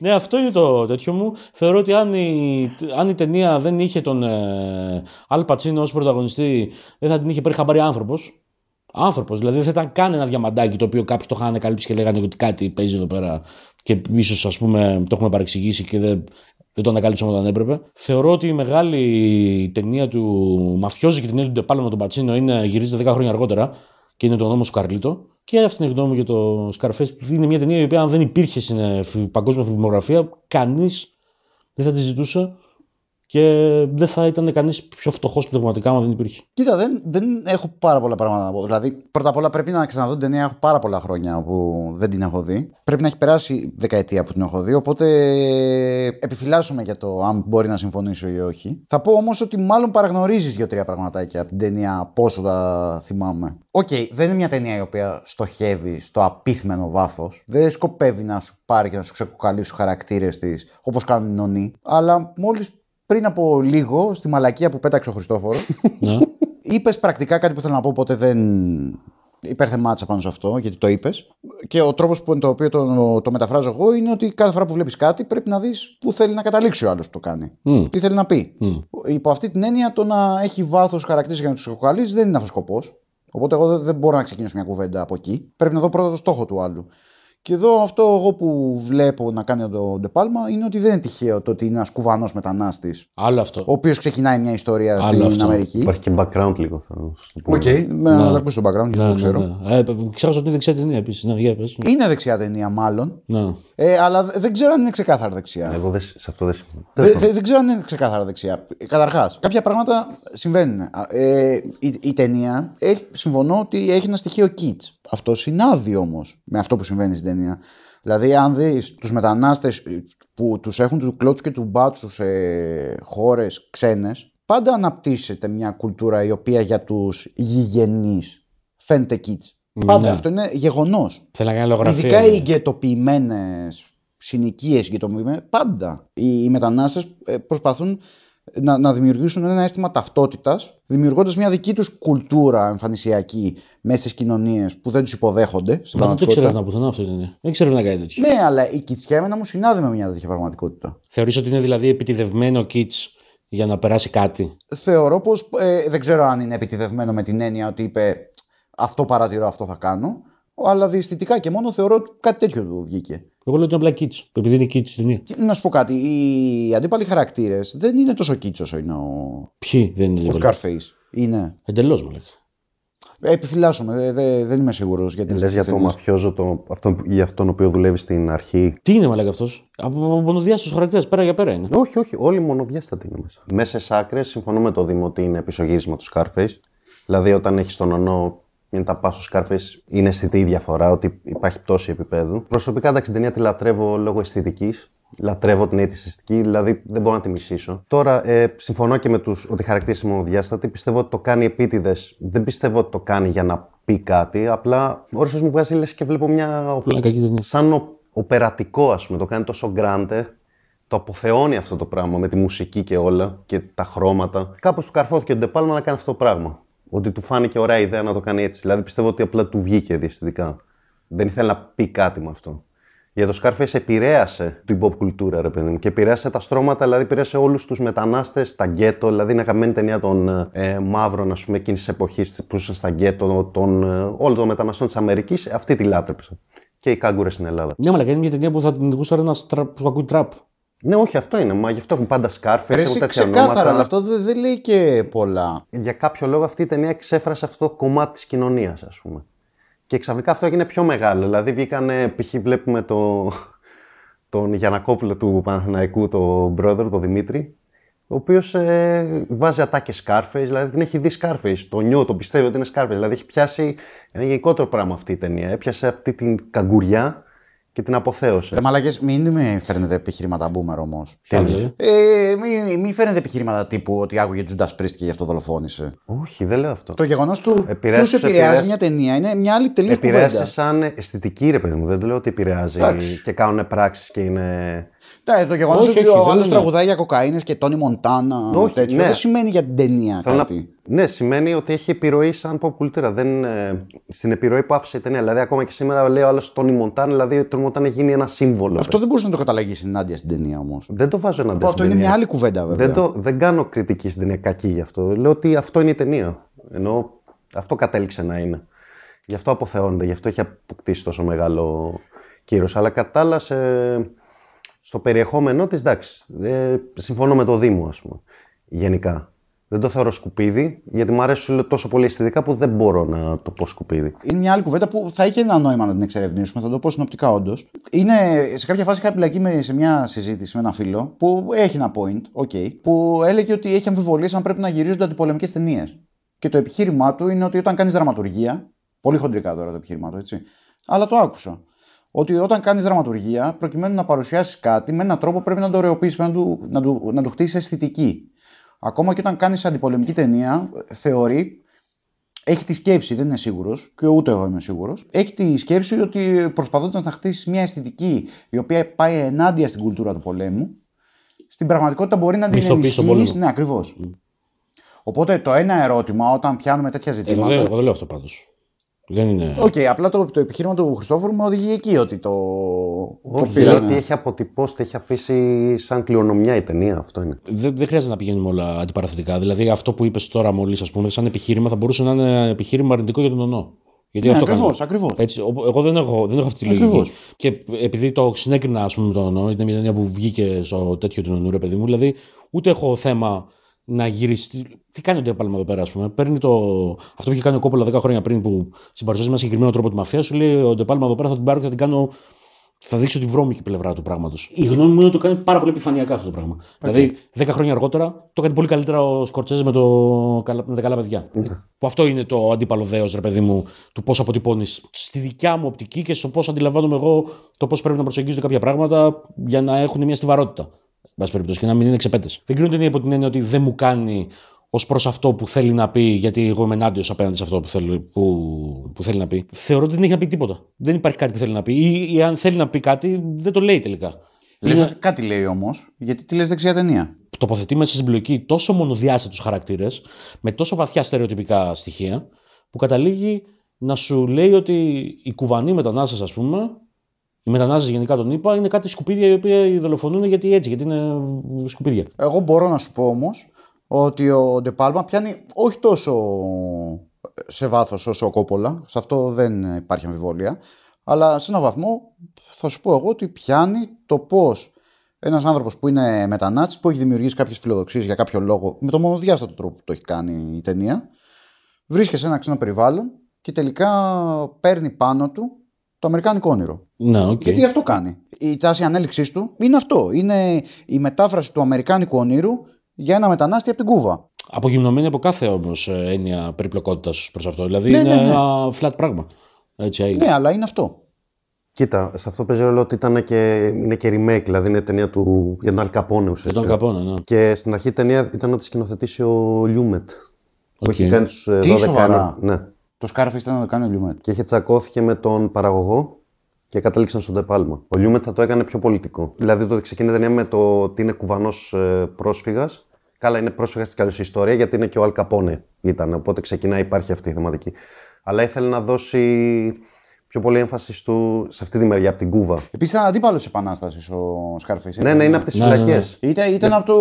Ναι, αυτό είναι το τέτοιο μου. Θεωρώ ότι αν η, αν η ταινία δεν είχε τον ε, Αλ Πατσίνο ως πρωταγωνιστή, δεν θα την είχε πάρει χαμπάρι άνθρωπος. Άνθρωπος, δηλαδή δεν θα ήταν καν ένα διαμαντάκι το οποίο κάποιοι το είχαν ανακαλύψει και λέγανε ότι κάτι παίζει εδώ πέρα και ίσως, ας πούμε, το έχουμε παρεξηγήσει και δεν, δεν το ανακαλύψαμε όταν έπρεπε. Θεωρώ ότι η μεγάλη ταινία του μαφιόζη και η ταινία του Ντε Πάλμα με τον Πατσίνο είναι, γυρίζεται δέκα χρόνια αργότερα και είναι το Νόμος του Καρλίτο. Και αυτή είναι η γνώμη μου για το Scarface. Είναι μια ταινία η οποία, αν δεν υπήρχε στην παγκόσμια φιλμογραφία, κανείς δεν θα τη ζητούσε και δεν θα ήταν κανείς πιο φτωχός πνευματικά, αν δεν υπήρχε. Κοίτα, δεν, δεν έχω πάρα πολλά πράγματα να πω. Δηλαδή, πρώτα απ' όλα πρέπει να ξαναδώ την ταινία. Έχω πάρα πολλά χρόνια που δεν την έχω δει. Πρέπει να έχει περάσει δεκαετία που την έχω δει. Οπότε επιφυλάσσομαι για το αν μπορεί να συμφωνήσω ή όχι. Θα πω όμως ότι μάλλον παραγνωρίζεις δύο-τρία πραγματάκια από την ταινία, πόσο τα θυμάμαι. Οκ, okay, δεν είναι μια ταινία η οποία στοχεύει στο απίθμενο βάθος. Δεν σκοπεύει να σου πάρει και να σου ξεκουκαλίσει τους χαρακτήρες της όπως κάνουν οι νονοί. Αλλά μόλις πριν από λίγο, στη μαλακία που πέταξε ο Χριστόφορο, yeah. είπες πρακτικά κάτι που θέλω να πω, οπότε δεν υπερθεμάτισα πάνω σε αυτό, γιατί το είπες. Και ο τρόπος που το, οποίο το, το μεταφράζω εγώ είναι ότι κάθε φορά που βλέπεις κάτι πρέπει να δεις πού θέλει να καταλήξει ο άλλος που το κάνει. Mm. Τι θέλει να πει. Mm. Υπό αυτή την έννοια, το να έχει βάθος χαρακτήρες για να τους εξοκαλείς δεν είναι αυτός ο σκοπός. Οπότε εγώ δεν μπορώ να ξεκινήσω μια κουβέντα από εκεί. Πρέπει να δω πρώτα το στόχο του άλλου. Και εδώ αυτό εγώ που βλέπω να κάνει ο Ντε Πάλμα είναι ότι δεν είναι τυχαίο το ότι είναι ένας Κουβανός μετανάστης. Άλλο αυτό. Ο οποίος ξεκινάει μια ιστορία άλλο στην αυτό. Αμερική. Υπάρχει και background λίγο, θα σου πω. Οκ, να ακούσει το background, γιατί δεν ξέρω. Ε, ξέχασα ότι είναι δεξιά ταινία επίσης. Ναι, για πες. Είναι δεξιά ταινία, μάλλον. Ναι. Ε, αλλά δεν ξέρω αν είναι ξεκάθαρα δεξιά. Εγώ δε, σε αυτό δεν συμφωνώ. Δε, δε, δεν ξέρω αν είναι ξεκάθαρα δεξιά. Καταρχάς, κάποια πράγματα συμβαίνουν. Ε, η, η ταινία, έχει, συμφωνώ ότι έχει ένα στοιχείο kids. Αυτό συνάδει όμως με αυτό που συμβαίνει στην ταινία. Δηλαδή, αν δεις τους μετανάστες που τους έχουν του κλώτσου και του μπάτσου σε χώρες ξένες, πάντα αναπτύσσεται μια κουλτούρα η οποία για τους γηγενείς φαίνεται κίτς. Ναι. Πάντα αυτό είναι γεγονός. Ειδικά οι γκετοποιημένες συνοικίες, γκετοποιημένες, πάντα οι μετανάστες προσπαθούν Να, να δημιουργήσουν ένα αίσθημα ταυτότητας, δημιουργώντας μια δική τους κουλτούρα εμφανισιακή μέσα στις κοινωνίες που δεν τους υποδέχονται. Μα δεν το εξερευνά πουθενά αυτό είναι. Δεν εξερευνά κάτι τέτοιο. Ναι, αλλά η κιτσιά μου συνάδει με μια τέτοια πραγματικότητα. Θεωρείς ότι είναι δηλαδή επιτηδευμένο κιτς για να περάσει κάτι? Θεωρώ πως. Ε, δεν ξέρω αν είναι επιτηδευμένο με την έννοια ότι είπε αυτό παρατηρώ, αυτό θα κάνω. Αλλά διαισθητικά και μόνο θεωρώ ότι κάτι τέτοιο του βγήκε. Εγώ λέω ότι είναι απλά kids, επειδή είναι kids στην ταινία. Να σου πω κάτι, οι αντίπαλοι χαρακτήρες δεν είναι τόσο kids όσο είναι ο. Ποιοι δεν είναι λίγο. Ο Scarface. Είναι. Εντελώς μου λέει. Επιφυλάσσομαι, δε, δε, δεν είμαι σίγουρος. Λες για, για το μαφιόζο, το, αυτό, για αυτόν ο οποίο δουλεύει στην αρχή. Τι είναι μαλάκα αυτός? Από μονοδιάστατους χαρακτήρες, πέρα για πέρα είναι. Όχι, όχι, όλοι μονοδιάστατοι είναι μέσα. Μέσα σε άκρες, συμφωνώ με το Δήμο ότι είναι επισογύρισμα του Scarface. Δηλαδή όταν έχει τον ονό. Είναι τα πάσο Scarface, είναι αισθητή η διαφορά, ότι υπάρχει πτώση επίπεδου. Προσωπικά, εντάξει, την ταινία τη λατρεύω λόγω αισθητικής. Λατρεύω την αισθητική, δηλαδή δεν μπορώ να τη μισήσω. Τώρα, ε, συμφωνώ και με τους ότι χαρακτήρισε μονοδιάστατη. Πιστεύω ότι το κάνει επίτηδες. Δεν πιστεύω ότι το κάνει για να πει κάτι. Απλά, όρις μου βγάζει, λες και βλέπω μια. Σαν ο... οπερατικό, ας πούμε. Το κάνει τόσο γκράντε. Το αποθεώνει αυτό το πράγμα με τη μουσική και όλα και τα χρώματα. Κάπως του καρφώθηκε ο Ντε Πάλμα να κάνει αυτό το πράγμα. Ότι του φάνηκε ωραία ιδέα να το κάνει έτσι. Δηλαδή πιστεύω ότι απλά του βγήκε διαισθητικά. Δεν ήθελε να πει κάτι με αυτό. Για το Scarface επηρέασε την pop κουλτούρα, ρε παιδί μου. Και επηρέασε τα στρώματα, δηλαδή επηρέασε όλους τους μετανάστες, τα γκέτο. Δηλαδή είναι αγαπημένη ταινία των ε, μαύρων, ας πούμε, εκείνης της εποχής που ήσαν στα γκέτο, των, ε, όλων των μεταναστών της Αμερικής. Αυτή τη λάτρεψε. Και οι κάγκουρες στην Ελλάδα. Ναι, μαλακά είναι μια ταινία που θα την ακούσει τώρα ένα τραπ, που ακούει τραπ. Ναι, όχι, αυτό είναι. Μα γι' αυτό έχουν πάντα Scarface, έχουν τέτοια ονόματα. Ξεκάθαρα, αλλά αυτό δεν δε λέει και πολλά. Για κάποιο λόγο αυτή η ταινία εξέφρασε αυτό το κομμάτι της κοινωνίας, ας πούμε. Και ξαφνικά αυτό έγινε πιο μεγάλο. Δηλαδή, βγήκανε, π.χ. βλέπουμε το, τον Γιανακόπουλο του Παναθηναϊκού, τον brother, τον Δημήτρη, ο οποίος ε, βάζει ατάκες Scarface, δηλαδή την έχει δει Scarface. Το νιώ, τον πιστεύει ότι είναι Scarface. Δηλαδή, έχει πιάσει ένα γενικότερο πράγμα αυτή η ταινία. Έπιασε αυτή την καγκουριά. Και την αποθέωσε. Ε, μαλακές, μην με φέρνετε επιχειρήματα boomer όμως. Τέλει. Ε, μην μη φέρνετε επιχειρήματα τύπου ότι άκουγε τους Judas Priest και γι' αυτό δολοφόνησε. Όχι, δεν λέω αυτό. Το γεγονός του ποιος επηρεάζει μια ταινία είναι μια άλλη τελείως κουβέντα. Επηρεάζει σαν αισθητική, ρε παιδί μου. Δεν λέω ότι επηρεάζει Άξι. Και κάνουν πράξεις και είναι. Ναι, το γεγονός ότι ο άλλος τραγουδάει για κοκαίνες και Τόνι Μοντάνα. Όχι, τέτοιο, ναι. Δεν σημαίνει για την ταινία κάτι. Να... Ναι, σημαίνει ότι έχει επιρροή σαν pop κουλτούρα. Δεν... Στην επιρροή που άφησε η ταινία. Δηλαδή, ακόμα και σήμερα λέει ο άλλος Τόνι Μοντάνα, δηλαδή Τόνι Μοντάνα γίνει ένα σύμβολο. Αυτό πες. Δεν μπορούσε να το καταλαγήσει ενάντια στην ταινία όμως. Δεν το βάζω ενάντια. Αυτό είναι μια άλλη κουβέντα βέβαια. Δεν, το... δεν κάνω κριτική στην ταινία κακή γι' αυτό. Λέω ότι αυτό είναι η ταινία. Ενώ αυτό κατέληξε να είναι. Γι' αυτό αποθεώνεται, γι' αυτό έχει αποκτήσει τόσο μεγάλο κύρος. Αλλά κατάλασε. Στο περιεχόμενό της, εντάξει, ε, συμφωνώ με το Δήμο, ας πούμε, γενικά. Δεν το θεωρώ σκουπίδι, γιατί μου αρέσουν τόσο πολύ αισθητικά που δεν μπορώ να το πω σκουπίδι. Είναι μια άλλη κουβέντα που θα είχε ένα νόημα να την εξερευνήσουμε, θα το πω συνοπτικά όντως. Είναι σε κάποια φάση είχα εμπλακεί σε μια συζήτηση με ένα φίλο που έχει ένα point, okay, που έλεγε ότι έχει αμφιβολίες αν πρέπει να γυρίζονται αντιπολεμικές ταινίες. Και το επιχείρημά του είναι ότι όταν κάνεις δραματουργία. Πολύ χοντρικά τώρα το επιχείρημά του, έτσι. Αλλά το άκουσα. Ότι όταν κάνεις δραματουργία, προκειμένου να παρουσιάσεις κάτι, με έναν τρόπο πρέπει να το ωρεοποιήσεις, πρέπει να του, να του, να του χτίσεις αισθητική. Ακόμα και όταν κάνεις αντιπολεμική ταινία, θεωρεί, έχει τη σκέψη, δεν είναι σίγουρος, και ούτε εγώ είμαι σίγουρος, έχει τη σκέψη ότι προσπαθώντας να χτίσεις μια αισθητική η οποία πάει ενάντια στην κουλτούρα του πολέμου, στην πραγματικότητα μπορεί να την ενισχύεις. Ναι, ακριβώς. Mm. Οπότε το ένα ερώτημα, όταν πιάνουμε τέτοια ζητήματα. Εγώ δεν λέω αυτό πάντως. Δεν είναι. Οκ, okay, απλά το, το επιχείρημα του Χριστόφορου με οδηγεί εκεί ότι το. Όχι, δηλαδή ότι έχει αποτυπώσει, έχει αφήσει σαν κληρονομιά η ταινία, αυτό είναι. Δεν, δεν χρειάζεται να πηγαίνουμε όλα αντιπαραθετικά. Δηλαδή αυτό που είπες τώρα μόλις, ας πούμε, σαν επιχείρημα θα μπορούσε να είναι επιχείρημα αρνητικό για τον ονό. Ναι, ακριβώς, ακριβώς. Εγώ δεν έχω, δεν έχω αυτή τη λογική. Και επειδή το συνέκρινα, ας πούμε, με τον ονό, ήταν μια ταινία που βγήκε στο τέτοιο του ονού, ρε παιδί μου, δηλαδή ούτε έχω θέμα. Να γυρίσει. Τι κάνει ο Ντε Πάλμα εδώ πέρα, ας πούμε. Παίρνει το. Αυτό που είχε κάνει ο Κόπολα δέκα χρόνια πριν που συμπαρουσιάζει με ένα συγκεκριμένο τρόπο τη μαφία, σου λέει ο Ντε Πάλμα εδώ πέρα θα την πάρω και θα την κάνω. Θα δείξω τη βρώμικη πλευρά του πράγματος. Η γνώμη μου είναι ότι το κάνει πάρα πολύ επιφανειακά αυτό το πράγμα. Okay. Δηλαδή, δέκα χρόνια αργότερα το κάνει πολύ καλύτερα ο Σκορτσέζε με, το... με τα καλά παιδιά. Okay. Που αυτό είναι το αντίπαλο δέος, ρε παιδί μου, του πώς αποτυπώνεις στη δικιά μου οπτική και στο πώς αντιλαμβάνομαι εγώ το πώς πρέπει να προσεγγίζονται κάποια πράγματα για να έχουν μια στιβαρότητα. Και να μην είναι ξεπέτες. Δεν κρίνω την έννοια υπό την έννοια ότι δεν μου κάνει ως προς αυτό που θέλει να πει, γιατί εγώ είμαι ενάντιος απέναντι σε αυτό που θέλει, που, που θέλει να πει. Θεωρώ ότι δεν έχει να πει τίποτα. Δεν υπάρχει κάτι που θέλει να πει. Ή, ή αν θέλει να πει κάτι, δεν το λέει τελικά. Λες είναι... ότι κάτι λέει όμως, γιατί τη λες δεξιά ταινία. Τοποθετεί μέσα στην πλοκή τόσο μονοδιάστατους χαρακτήρες, με τόσο βαθιά στερεοτυπικά στοιχεία, που καταλήγει να σου λέει ότι οι Κουβανοί μετανάστες, ας πούμε. Οι μετανάστες γενικά τον είπα, είναι κάτι σκουπίδια οι οποίοι δολοφονούν γιατί έτσι, γιατί είναι σκουπίδια. Εγώ μπορώ να σου πω όμως ότι ο Ντε Πάλμα πιάνει όχι τόσο σε βάθος όσο ο Κόπολα, σε αυτό δεν υπάρχει αμφιβολία, αλλά σε έναν βαθμό θα σου πω εγώ ότι πιάνει το πώς ένας άνθρωπος που είναι μετανάστης, που έχει δημιουργήσει κάποιες φιλοδοξίες για κάποιο λόγο, με το μονοδιάστατο τρόπο που το έχει κάνει η ταινία, βρίσκεται σε ένα ξένο περιβάλλον και τελικά παίρνει πάνω του. Το αμερικάνικο όνειρο. Να, okay. Γιατί αυτό κάνει. Η τάση ανέλυξής του είναι αυτό. Είναι η μετάφραση του αμερικάνικου όνειρου για ένα μετανάστη από την Κούβα. Απογυμνωμένη από κάθε όμως έννοια περιπλοκότητας προς αυτό. Δηλαδή ναι, είναι ναι, ναι. Ένα flat πράγμα. Έτσι, ναι, είναι. Αλλά είναι αυτό. Κοίτα, σε αυτό παίζει ρόλο ότι ήταν και, είναι και remake, δηλαδή είναι ταινία του για τον Αλ Καπόνε ουσιαστικά. Τον Αλ Καπόνε, ναι. Και στην αρχή η ταινία ήταν να τη σκηνοθετήσει ο Λιούμετ. Okay. Που έχει κάνει τους δώδεκα. Ναι. Το Scarface ήταν να το κάνει ο Λιούμετ. Και είχε τσακώθηκε με τον παραγωγό και κατέληξαν στον Ντε Πάλμα. Ο Λιούμετ θα το έκανε πιο πολιτικό. Δηλαδή το ξεκίνησε με το ότι είναι Κουβανός πρόσφυγας. Καλά, είναι πρόσφυγας στην καλή ιστορία γιατί είναι και ο Αλ Καπόνε ήταν. Οπότε ξεκινάει, υπάρχει αυτή η θεματική. Αλλά ήθελε να δώσει πιο πολύ έμφαση στο, σε αυτή τη μεριά, από την Κούβα. Επίσης ήταν αντίπαλος επανάστασης ο Scarface. Ναι, ναι, είναι από τις φυλακές. Ναι, ναι. Ήταν, ήταν ναι. από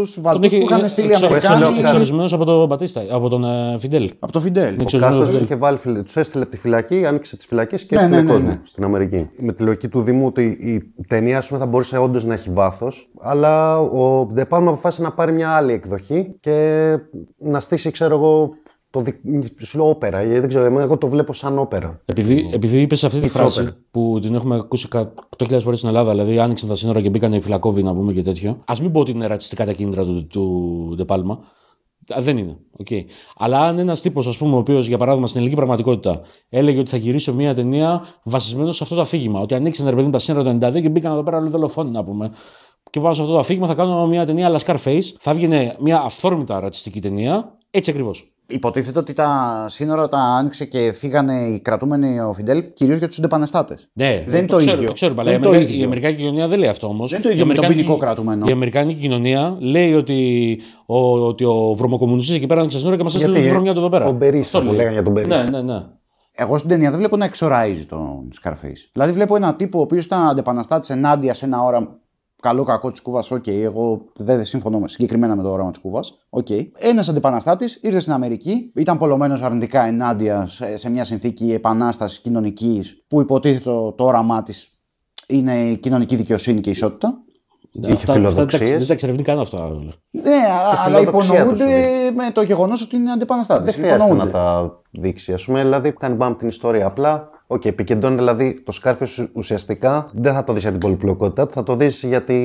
τους Βαλκούς που είχαν στείλει Αμερικάνοι. Είναι εξορισμένος από τον Μπατίστα, από τον Φιντέλ. Από τον Φιντέλ. Ο Κάστρος είχε βάλει, τους έστειλε από τη φυλακή, άνοιξε τις φυλακές και έστειλε ναι, ναι, κόσμο ναι, ναι. στην Αμερική. Με τη λογική του Δήμου ότι η ταινία ας πούμε, θα μπορούσε όντως να έχει βάθος, αλλά ο Ντε Πάλμα αποφάσισε να πάρει μια άλλη εκδοχή και να στήσει, ξέρω εγώ. Το δι... σου λέω όπερα, δεν ξέρω, εγώ το βλέπω σαν όπερα. Επειδή, επειδή είπες αυτή τη φράση όπερα. Που την έχουμε ακούσει εκατό χιλιάδες φορές στην Ελλάδα, δηλαδή άνοιξαν τα σύνορα και μπήκαν οι φυλακόβοι να πούμε και τέτοιο. Ας μην πω ότι είναι ρατσιστικά τα κίνητρα του, του Ντε Πάλμα. Δεν είναι. Okay. Αλλά αν ένας τύπος, ας πούμε, ο οποίος για παράδειγμα στην ελληνική πραγματικότητα έλεγε ότι θα γυρίσω μια ταινία βασισμένο σε αυτό το αφήγημα, ότι ανοίξαν ρε παιδί τα σύνορα του ενενήντα δύο και μπήκαν εδώ πέρα όλοι δολοφόνοι να πούμε. Και πάνω σε αυτό το αφήγημα θα κάνω μια ταινία αλλά Scarface, θα έβγαινε μια αυθόρμητα ρατσιστική ταινία, έτσι ακριβώς. Υποτίθεται ότι τα σύνορα τα άνοιξε και φύγανε οι κρατούμενοι ο Φιντέλ κυρίως για τους αντεπαναστάτες. Ναι, δεν το, το ξέρω, ίδιο. Το ξέρω, αλλά το η, ίδιο. Η Αμερικάνικη κοινωνία δεν λέει αυτό όμως. Δεν το ίδιο με τον ποινικό κρατούμενο. Η Αμερικάνικη κοινωνία λέει ότι ο, ότι ο βρωμοκομμουνιστής εκεί πέρα άνοιξε σύνορα και μας έστειλε τη βρωμιά του εδώ πέρα. Ο Μπερίσα που λέγανε για τον Μπερίσα. Ναι, ναι, ναι. Εγώ στην ταινία δεν βλέπω να εξορράζει τον Scarface. Δηλαδή βλέπω έναν τύπο ο οποίος ήταν αντεπαναστάτης ενάντια σε ένα όραμα. Καλό κακό τη Κούβα, οκ. Okay. Εγώ δεν συμφωνώ συγκεκριμένα με το όραμα τη Κούβα. Okay. Ένας αντιπαναστάτης ήρθε στην Αμερική, ήταν πολλωμένος αρνητικά ενάντια σε μια συνθήκη επανάστασης κοινωνικής που υποτίθεται το όραμά της είναι η κοινωνική δικαιοσύνη και η ισότητα. Ναι, είχε αυτά, αυτά δεν τα εξερευνεί καν αυτά. Ναι, αλλά υπονοούνται με το γεγονός ότι είναι αντιπαναστάτης. Δεν χρειάζεται να τα δείξει. Ας πούμε, δηλαδή, κάνει μπαμ την ιστορία απλά. Οκ, okay, επικεντρώνει δηλαδή το Scarface ουσιαστικά. Δεν θα το δεις για την πολυπλοκότητα του, θα το δεις γιατί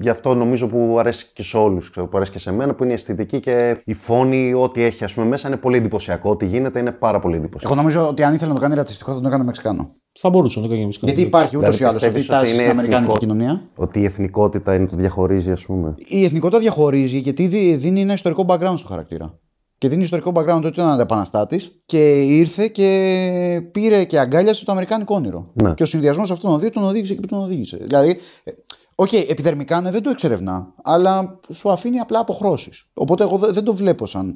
γι' αυτό νομίζω που αρέσει και σε όλους, που αρέσει και σε μένα, που είναι η αισθητική και η φόνη, ό,τι έχει ας πούμε μέσα είναι πολύ εντυπωσιακό. Ό,τι γίνεται είναι πάρα πολύ εντυπωσιακό. Εγώ νομίζω ότι αν ήθελε να το κάνει ρατσιστικό θα το έκανε Μεξικάνο. Θα μπορούσε να το κάνει Μεξικάνο. Γιατί υπάρχει ούτως ή άλλως αυτή η τάση στην αμερικάνικη κοινωνία. Ότι η εθνικότητα είναι το διαχωρίζει, ας πούμε. Η εθνικότητα διαχωρίζει γιατί δίνει ένα ιστορικό background στο χαρακτήρα. Και δίνει ιστορικό background ότι ήταν αντεπαναστάτης και ήρθε και πήρε και αγκάλιασε το αμερικάνικο όνειρο. Ναι. Και ο συνδυασμός αυτών των δύο τον οδήγησε και τον οδήγησε. Δηλαδή, οκ, okay, επιδερμικά ναι, δεν το εξερευνά, αλλά σου αφήνει απλά αποχρώσεις. Οπότε εγώ δεν το βλέπω σαν.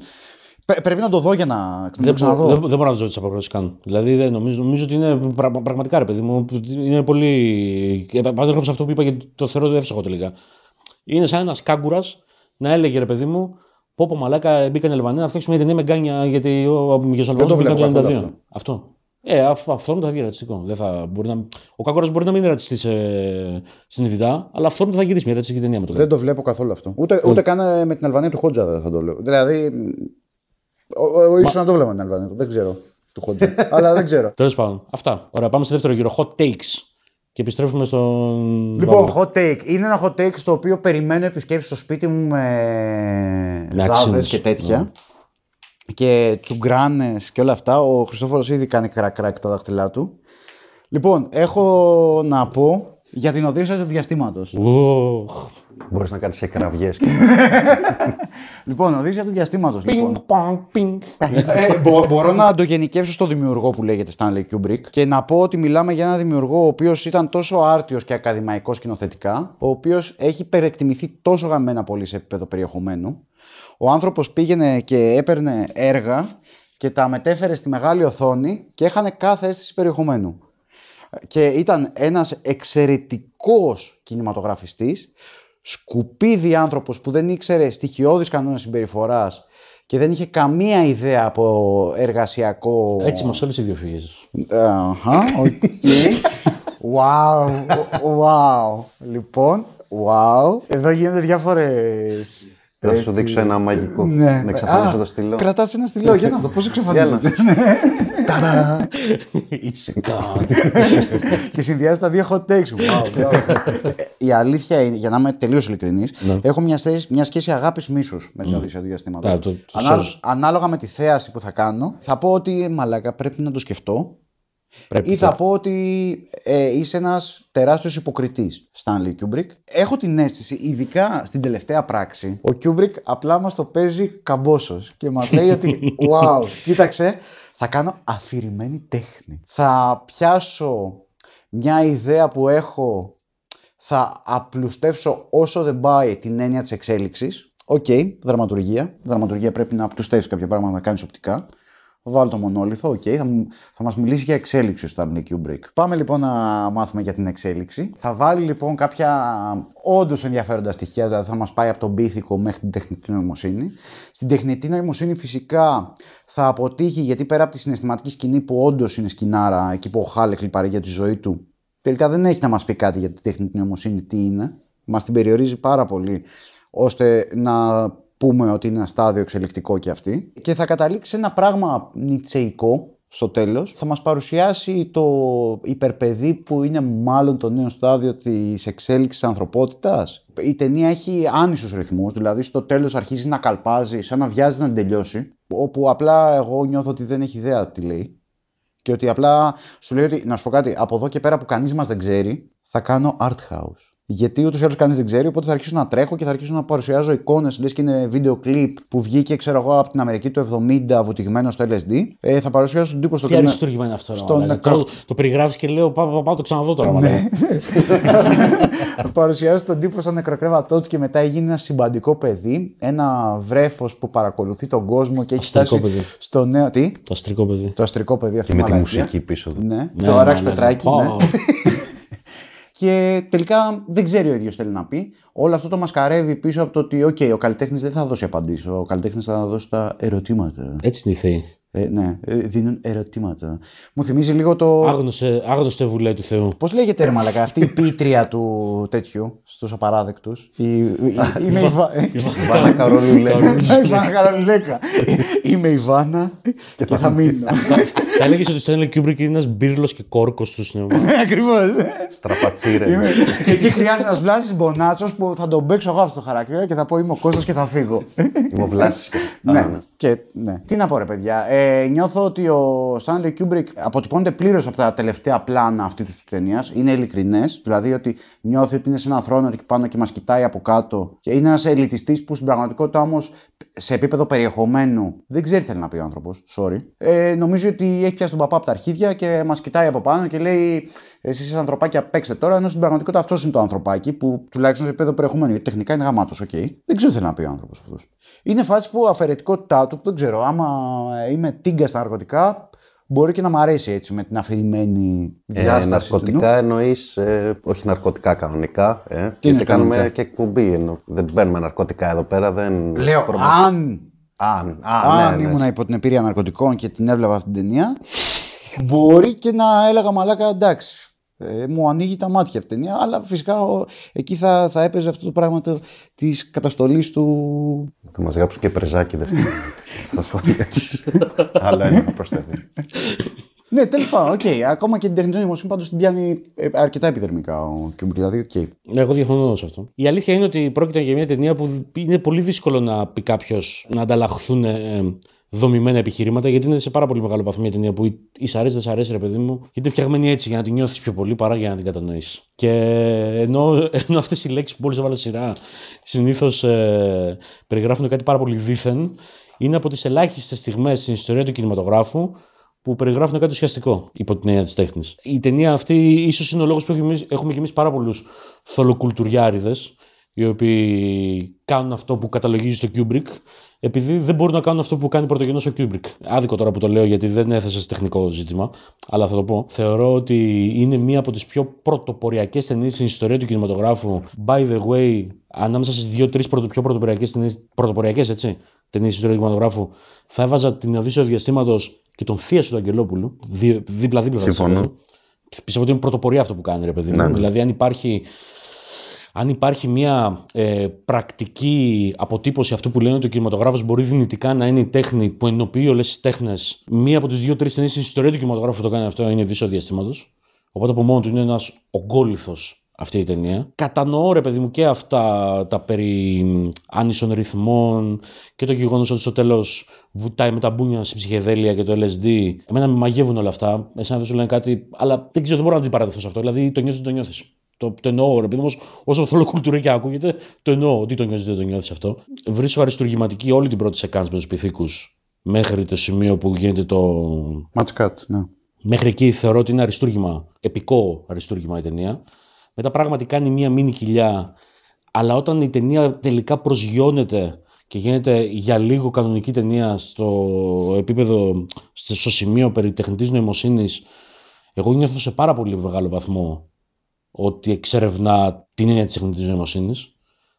Πρέπει να το δω για να δεν ξαναδώ. Δεν, δεν μπορώ να ζω τις αποχρώσεις καν. Δηλαδή δεν, νομίζω, νομίζω ότι είναι πρα, πραγματικά ρε παιδί μου. Είναι πολύ. Επανέρχομαι σε αυτό που είπα και το θεωρώ το εύστοχο τελικά. Είναι σαν ένας κάγκουρας να έλεγε ρε παιδί μου. Πόπο μαλάκα μπήκαν Αλβανοί να φτιάξουν μια ταινία με γκάνια γιατί ο Μηγεσολβανός μπήκαν το ενενήντα δύο. Αυτό. αυτό. Ε, αυτό, αυτό θα βγει ρατσιστικό. Δεν θα, μπορεί να, ο Κάγκορας μπορεί να μην είναι ρατσιστής ε, συνειδητά, αλλά αυτό θα γυρίσει μια ρατσιστική ταινία με το. Δεν το βλέπω καθόλου αυτό. Ούτε, ούτε ε. καν με την Αλβανία του Χότζα δεν θα το λέω. Δηλαδή, ίσως Μα... να το βλέπω με την Αλβανία, δεν ξέρω του Χότζα, αλλά δεν ξέρω. Τέλος πάντων, αυτά. Ωραία, πάμε στο δεύτερο γύρο. Hot takes. Και επιστρέφουμε στον. Λοιπόν, Βάβο. Hot take. Είναι ένα hot take στο οποίο περιμένω επισκέψεις στο σπίτι μου με λάδες και τέτοια. Mm. Και τσουγκράνες και όλα αυτά. Ο Χριστόφορος ήδη κάνει κρακ-κρακ τα δάχτυλά του. Λοιπόν, έχω να πω για την Οδύσσεια του διαστήματος. Oh. Μπορείς να κάνεις και κραυγές. Λοιπόν, Οδύσσεια του διαστήματος. Λοιπόν. ε, μπο, μπορώ να το γενικεύσω στο δημιουργό που λέγεται Stanley Kubrick και να πω ότι μιλάμε για έναν δημιουργό ο οποίος ήταν τόσο άρτιος και ακαδημαϊκός σκηνοθετικά, ο οποίος έχει υπερεκτιμηθεί τόσο γαμμένα πολύ σε επίπεδο περιεχομένου. Ο άνθρωπος πήγαινε και έπαιρνε έργα και τα μετέφερε στη μεγάλη οθόνη και έχανε κάθε αίσθηση περιεχομένου. Και ήταν ένας εξαιρετικός κινηματογραφιστής, σκουπίδι άνθρωπος που δεν ήξερε στοιχειώδεις κανόνες συμπεριφοράς και δεν είχε καμία ιδέα από εργασιακό. Έτσι μας όλες οι δύο φύγες. Αχα, οκ. Wow, wow. Λοιπόν, wow. Εδώ γίνονται διάφορες. Θα σου δείξω ένα μαγικό. Ναι. Να εξαφανίσω το στυλό. Κρατάς ένα στυλό, για να δω πώς εξαφανίζεται. Ταρά! Είσαι gone. Και συνδυάζει τα δύο hot takes. Η αλήθεια είναι, για να είμαι τελείως ειλικρινής, έχω μια σχέση αγάπης μίσους με την Οδύσσεια του διαστήματος. Ανάλογα με τη θέαση που θα κάνω, θα πω ότι μαλάκα πρέπει να το σκεφτώ. Ή θα πω ότι ε, είσαι ένας τεράστιος υποκριτής, Stanley Kubrick. Έχω την αίσθηση, ειδικά στην τελευταία πράξη, ο Kubrick απλά μας το παίζει καμπόσος και μας λέει ότι wow, κοίταξε, θα κάνω αφηρημένη τέχνη. Θα πιάσω μια ιδέα που έχω, θα απλουστεύσω όσο δεν πάει την έννοια της εξέλιξης. Οκ, okay, δραματουργία. Δραματουργία πρέπει να απλουστεύεις κάποια πράγματα, να κάνεις οπτικά. βάλω το μονόλιθο, οκ, okay. θα, θα μας μιλήσει για εξέλιξη στο Stanley Kubrick. Πάμε λοιπόν να μάθουμε για την εξέλιξη. Θα βάλει λοιπόν κάποια όντως ενδιαφέροντα στοιχεία, δηλαδή θα μας πάει από τον πίθηκο μέχρι την τεχνητή νοημοσύνη. Στην τεχνητή νοημοσύνη φυσικά θα αποτύχει, γιατί πέρα από τη συναισθηματική σκηνή που όντως είναι σκηνάρα, εκεί που ο Χάλεκ λιπαρεί για τη ζωή του, τελικά δεν έχει να μας πει κάτι για την τεχνητή νοημοσύνη, τι είναι. Μας την περιορίζει πάρα πολύ, ώστε να πούμε ότι είναι ένα στάδιο εξελικτικό και αυτή. Και θα καταλήξει ένα πράγμα νιτσεϊκό στο τέλος. Θα μας παρουσιάσει το υπερπαιδί που είναι μάλλον το νέο στάδιο της εξέλιξης της ανθρωπότητας. Η ταινία έχει άνισους ρυθμούς, δηλαδή στο τέλος αρχίζει να καλπάζει, σαν να βιάζει να τελειώσει. Όπου απλά εγώ νιώθω ότι δεν έχει ιδέα τι λέει. Και ότι απλά σου λέει ότι, να σου πω κάτι, από εδώ και πέρα που κανείς μας δεν ξέρει, θα κάνω art house. Γιατί ούτως ή άλλως κανείς δεν ξέρει, οπότε θα αρχίσω να τρέχω και θα αρχίσω να παρουσιάζω εικόνες. Λες και είναι βίντεο κλιπ που βγήκε, ξέρω εγώ, από την Αμερική του εβδομήντα, βουτυγμένο στο Ελ Ες Ντι. Ε, θα παρουσιάσω τον τύπο στο τέλο. Τι αριστούργημα είναι αυτό, στον... δηλαδή, το, το περιγράφεις και λέω, πάω πά, πά, το ξαναδώ τώρα. Ναι. Παρουσιάζει τον τύπο σαν νεκροκρέβατό του και μετά γίνει ένα συμπαντικό παιδί. Ένα βρέφος που παρακολουθεί τον κόσμο και έχει φτάσει στο νέο. Τι? Το αστρικό παιδί. Το αστρικό παιδί αυτό. Και με τη μουσική πίσω. Ναι, το Αράξ Πετράκη. Και τελικά δεν ξέρει ο ίδιος θέλει να πει. Όλο αυτό το μασκαρεύει πίσω από το ότι okay, ο καλλιτέχνης δεν θα δώσει απαντήσεις. Ο καλλιτέχνης θα δώσει τα ερωτήματα. Έτσι είναι οι θεοί. Ε, ναι, δίνουν ερωτήματα. Μου θυμίζει λίγο το. Άγνωστε, άγνωστε βουλέ του Θεού. Πώς λέγεται ρε μαλακά, αυτή η πίτρια του τέτοιου στους απαράδεκτους. Είμαι η Βάνα Καρολουλέκα. Είμαι η Βάνα και θα μείνω. Θα έλεγες ότι στο Stanley Kubrick είναι ένας μπύρλος και κόρκος του σινεμά. Ακριβώς. Στραπατσίρε. Και εκεί χρειάζεται ένας Βλάσης Μπονάτσος που θα τον παίξω εγώ αυτό το χαρακτήρα και θα πω είμαι ο Κώστας και θα φύγω. Είμαι ο Βλάσης. Τι να πω ρε παιδιά. Ε, νιώθω ότι ο Stanley Kubrick αποτυπώνεται πλήρως από τα τελευταία πλάνα αυτή της ταινίας. Είναι ειλικρινές, δηλαδή ότι νιώθει ότι είναι σε έναν θρόνο εκεί πάνω και μας κοιτάει από κάτω. Και είναι ένας ελιτιστής που στην πραγματικότητα όμως σε επίπεδο περιεχομένου δεν ξέρει τι θέλει να πει ο άνθρωπος. Sorry. Ε, νομίζω ότι έχει πιάσει τον παπά από τα αρχίδια και μας κοιτάει από πάνω και λέει: εσείς είσαι ανθρωπάκια, παίξτε τώρα. Ενώ στην πραγματικότητα αυτός είναι το ανθρωπάκι που τουλάχιστον σε επίπεδο περιεχομένου, γιατί τεχνικά είναι γαμάτος, okay. Δεν ξέρω τι θέλει να πει ο άνθρωπος αυτός. Είναι φάση που αφαιρετικότητά του, δεν ξέρω, άμα είμαι τίγκα στα ναρκωτικά, μπορεί και να μ' αρέσει έτσι με την αφηρημένη διάσταση. Ε, ναρκωτικά εννοείς, ε, όχι ναρκωτικά κανονικά. Ε, γιατί κάνουμε κανονικά και εκπομπή. Εννο, δεν παίρνουμε ναρκωτικά εδώ πέρα. Δεν λέω προμα... αν, αν, αν, αν ναι, ήμουν ναι. υπό την εμπειρία ναρκωτικών και την έβλεπα αυτή την ταινία, μπορεί και να έλεγα μαλάκα εντάξει. Ε, μου ανοίγει τα μάτια αυτή η ταινία, αλλά φυσικά ο, εκεί θα, θα έπαιζε αυτό το πράγμα το, της καταστολής του. Θα μας γράψουν και πρεζάκι δεύτερη. Θα σχολιάσεις. Αλλά είναι να προσθέτει. Ναι, τέλος πάντων, οκ. Ακόμα και την τεχνητή νοημοσύνη πάντως την πιάνει αρκετά επιδερμικά ο Kubrick. Δηλαδή, οκ. Εγώ διαφωνώ σε αυτό. Η αλήθεια είναι ότι πρόκειται για μια ταινία που είναι πολύ δύσκολο να πει κάποιος να ανταλλαχθούν δομημένα επιχειρήματα, γιατί είναι σε πάρα πολύ μεγάλο βαθμό μια ταινία που ή σ' αρέσει, δεν σ' αρέσει, ρε παιδί μου, γιατί είναι φτιαγμένη έτσι για να την νιώθεις πιο πολύ παρά για να την κατανοήσεις. Και ενώ, ενώ αυτές οι λέξεις που μόλις έβαλα στη σειρά συνήθως ε, περιγράφουν κάτι πάρα πολύ δίθεν, είναι από τις ελάχιστες στιγμές στην ιστορία του κινηματογράφου που περιγράφουν κάτι ουσιαστικό υπό την έννοια της τέχνης. Η ταινία αυτή ίσως είναι ο λόγος που έχουμε κι εμείς πάρα πολλούς θολοκουλτουριάριδες, οι οποίοι κάνουν αυτό που καταλογίζει στο Kubrick, επειδή δεν μπορούν να κάνουν αυτό που κάνει πρωτογενώς ο Kubrick. Άδικο τώρα που το λέω, γιατί δεν έθεσα σε τεχνικό ζήτημα, αλλά θα το πω. Θεωρώ ότι είναι μία από τις πιο πρωτοποριακές ταινίες στην ιστορία του κινηματογράφου. By the way, ανάμεσα στις δύο-τρεις πρωτο, πιο πρωτοποριακές ταινίες, πρωτοποριακές έτσι, ταινίες στην ιστορία του κινηματογράφου, θα έβαζα την Οδύσσεως Διαστήματος και τον Θίασο του Αγγελόπουλου. Δι, δίπλα-δίπλα. Συμφωνώ. Πιστεύω ότι είναι πρωτοπορία αυτό που κάνει, ρε παιδί μου. Ναι. Δηλαδή, αν υπάρχει. Αν υπάρχει μια ε, πρακτική αποτύπωση αυτού που λένε ότι ο κινηματογράφος μπορεί δυνητικά να είναι η τέχνη που ενοποιεί όλες τις τέχνες, μία από τις δύο-τρεις ταινίες στην ιστορία του κινηματογράφου που το κάνει αυτό είναι η Οδύσσεως Διαστήματος. Οπότε από μόνο του είναι ένας ογκόλυθος αυτή η ταινία. Κατανοώ, ρε παιδί μου, και αυτά τα περί άνισων ρυθμών και το γεγονός ότι στο τέλος βουτάει με τα μπούνια σε ψυχεδέλεια και το Ελ Ες Ντι. Εμένα με μαγεύουν όλα αυτά. Εσένα δεν σου λένε κάτι, αλλά δεν ξέρω, δεν μπορώ να την παραδεχθώ σε αυτό. Δηλαδή το νιώθεις, δεν το νιώθεις. Το, το εννοώ, ρε παιδί μου, όσο θολοκουλτουρικά ακούγεται, το εννοώ. Ότι το νιώθεις, δεν το νιώθεις αυτό. Βρίσκω αριστουργηματική όλη την πρώτη σεκάνς με τους πυθίκους μέχρι το σημείο που γίνεται το. Match cut, ναι. Μέχρι εκεί θεωρώ ότι είναι αριστούργημα, επικό αριστούργημα η ταινία. Μετά πράγματι κάνει μία μίνι κοιλιά, αλλά όταν η ταινία τελικά προσγειώνεται και γίνεται για λίγο κανονική ταινία στο επίπεδο, στο σημείο περί τεχνητής νοημοσύνης, εγώ νιώθω σε πάρα πολύ μεγάλο βαθμό ότι εξερευνά την έννοια της τεχνητής νοημοσύνης.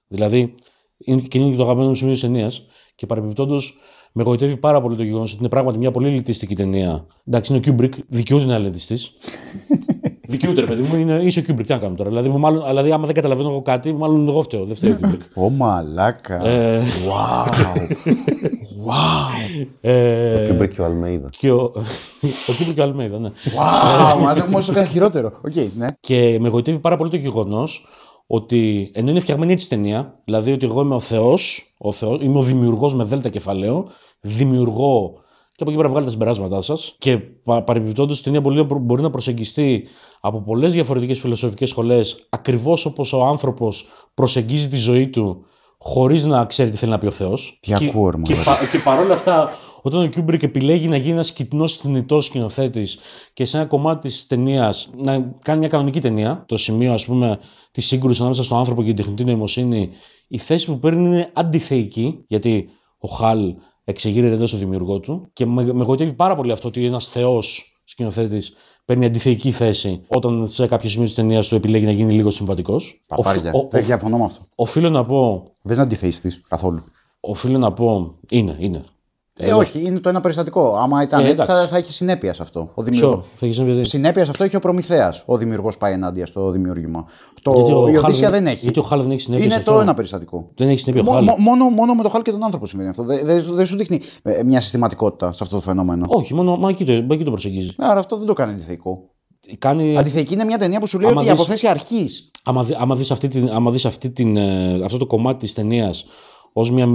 Δηλαδή, είναι και το αγαπημένο μου σημείο της ταινίας και παρεμπιπτόντως με εγωιτεύει πάρα πολύ το γεγονός ότι είναι πράγματι μια πολύ ελιτιστική ταινία. Εντάξει, είναι ο Kubrick, δικαιούται να είναι ελιτιστής. Δικαιούται, ρε παιδί μου, είναι, είσαι ο Kubrick, τι να κάνουμε τώρα. Δηλαδή, μάλλον, δηλαδή, άμα δεν καταλαβαίνω εγώ κάτι, μάλλον εγώ φταίω. Δεν φταίει ο Kubrick. Ω μαλάκα. Wow. Wow. Ο Kubrick και ο Αλμέιδα. Ο Kubrick και ο Αλμέιδα, ναι. Wow, μα δεν μόλις το κάνει χειρότερο. Και με εγωιτεύει πάρα πολύ το γεγονός ότι ενώ είναι φτιαγμένη έτσι ταινία, δηλαδή ότι εγώ είμαι ο Θεός, ο Θεός, είμαι ο δημιουργός με δέλτα κεφαλαίο, δημιουργώ και από εκεί πέρα βγάλετε τα συμπεράσματά σας. Και παρεμπιπτόντως η ταινία μπορεί να προσεγγιστεί από πολλές διαφορετικές φιλοσοφικές σχολές, ακριβώς όπως ο άνθρωπος προσεγγίζει τη ζωή του, χωρίς να ξέρει τι θέλει να πει ο Θεός. Τι και, ακούω, και, πα, και παρόλα αυτά, όταν ο Kubrick επιλέγει να γίνει ένας κοιτνός θνητός σκηνοθέτης και σε ένα κομμάτι της ταινίας να κάνει μια κανονική ταινία, το σημείο, ας πούμε, της σύγκρουσης ανάμεσα στον άνθρωπο και την τεχνητή νοημοσύνη, η θέση που παίρνει είναι αντιθεϊκή, γιατί ο Χαλ εξεγείρεται εντός του δημιουργό του. Και με εγωιτεύει πάρα πολύ αυτό ότι ένας θεός σκηνοθέτης παίρνει αντιθεϊκή θέση όταν σε κάποιο σημείο της ταινίας του επιλέγει να γίνει λίγο συμβατικός. Παπάρια. Ο, ο, δεν διαφωνώ με αυτό. Οφείλω να πω. Δεν είναι αντιθεϊστής καθόλου. Οφείλω να πω. Είναι, είναι. Ε, ε, όχι, είναι το ένα περιστατικό. Άμα ήταν ε, έτσι, θα, θα είχε συνέπεια σε αυτό. Ο δημιουργός. Συνέπεια σε αυτό έχει ο Προμηθέας. Ο δημιουργός πάει ενάντια στο δημιούργημα. Το... Η Οδύσσεια δεν έχει. Γιατί ο Χάλ δεν έχει συνέπεια. Είναι το ένα περιστατικό. Δεν έχει συνέπεια. Μό, μό, μόνο, μόνο με το Χάλ και τον άνθρωπο σημαίνει αυτό. Δεν δε, δε σου δείχνει μια συστηματικότητα σε αυτό το φαινόμενο. Όχι, μόνο μα εκεί, το, εκεί το προσεγγίζει. Άρα αυτό δεν το κάνει αντιθεϊκό. Κάνει... Αντιθεϊκή είναι μια ταινία που σου λέει άμα ότι δεις... η αποθέση αρχής. Άμα δεις αυτό το κομμάτι τη ταινία. Ως μια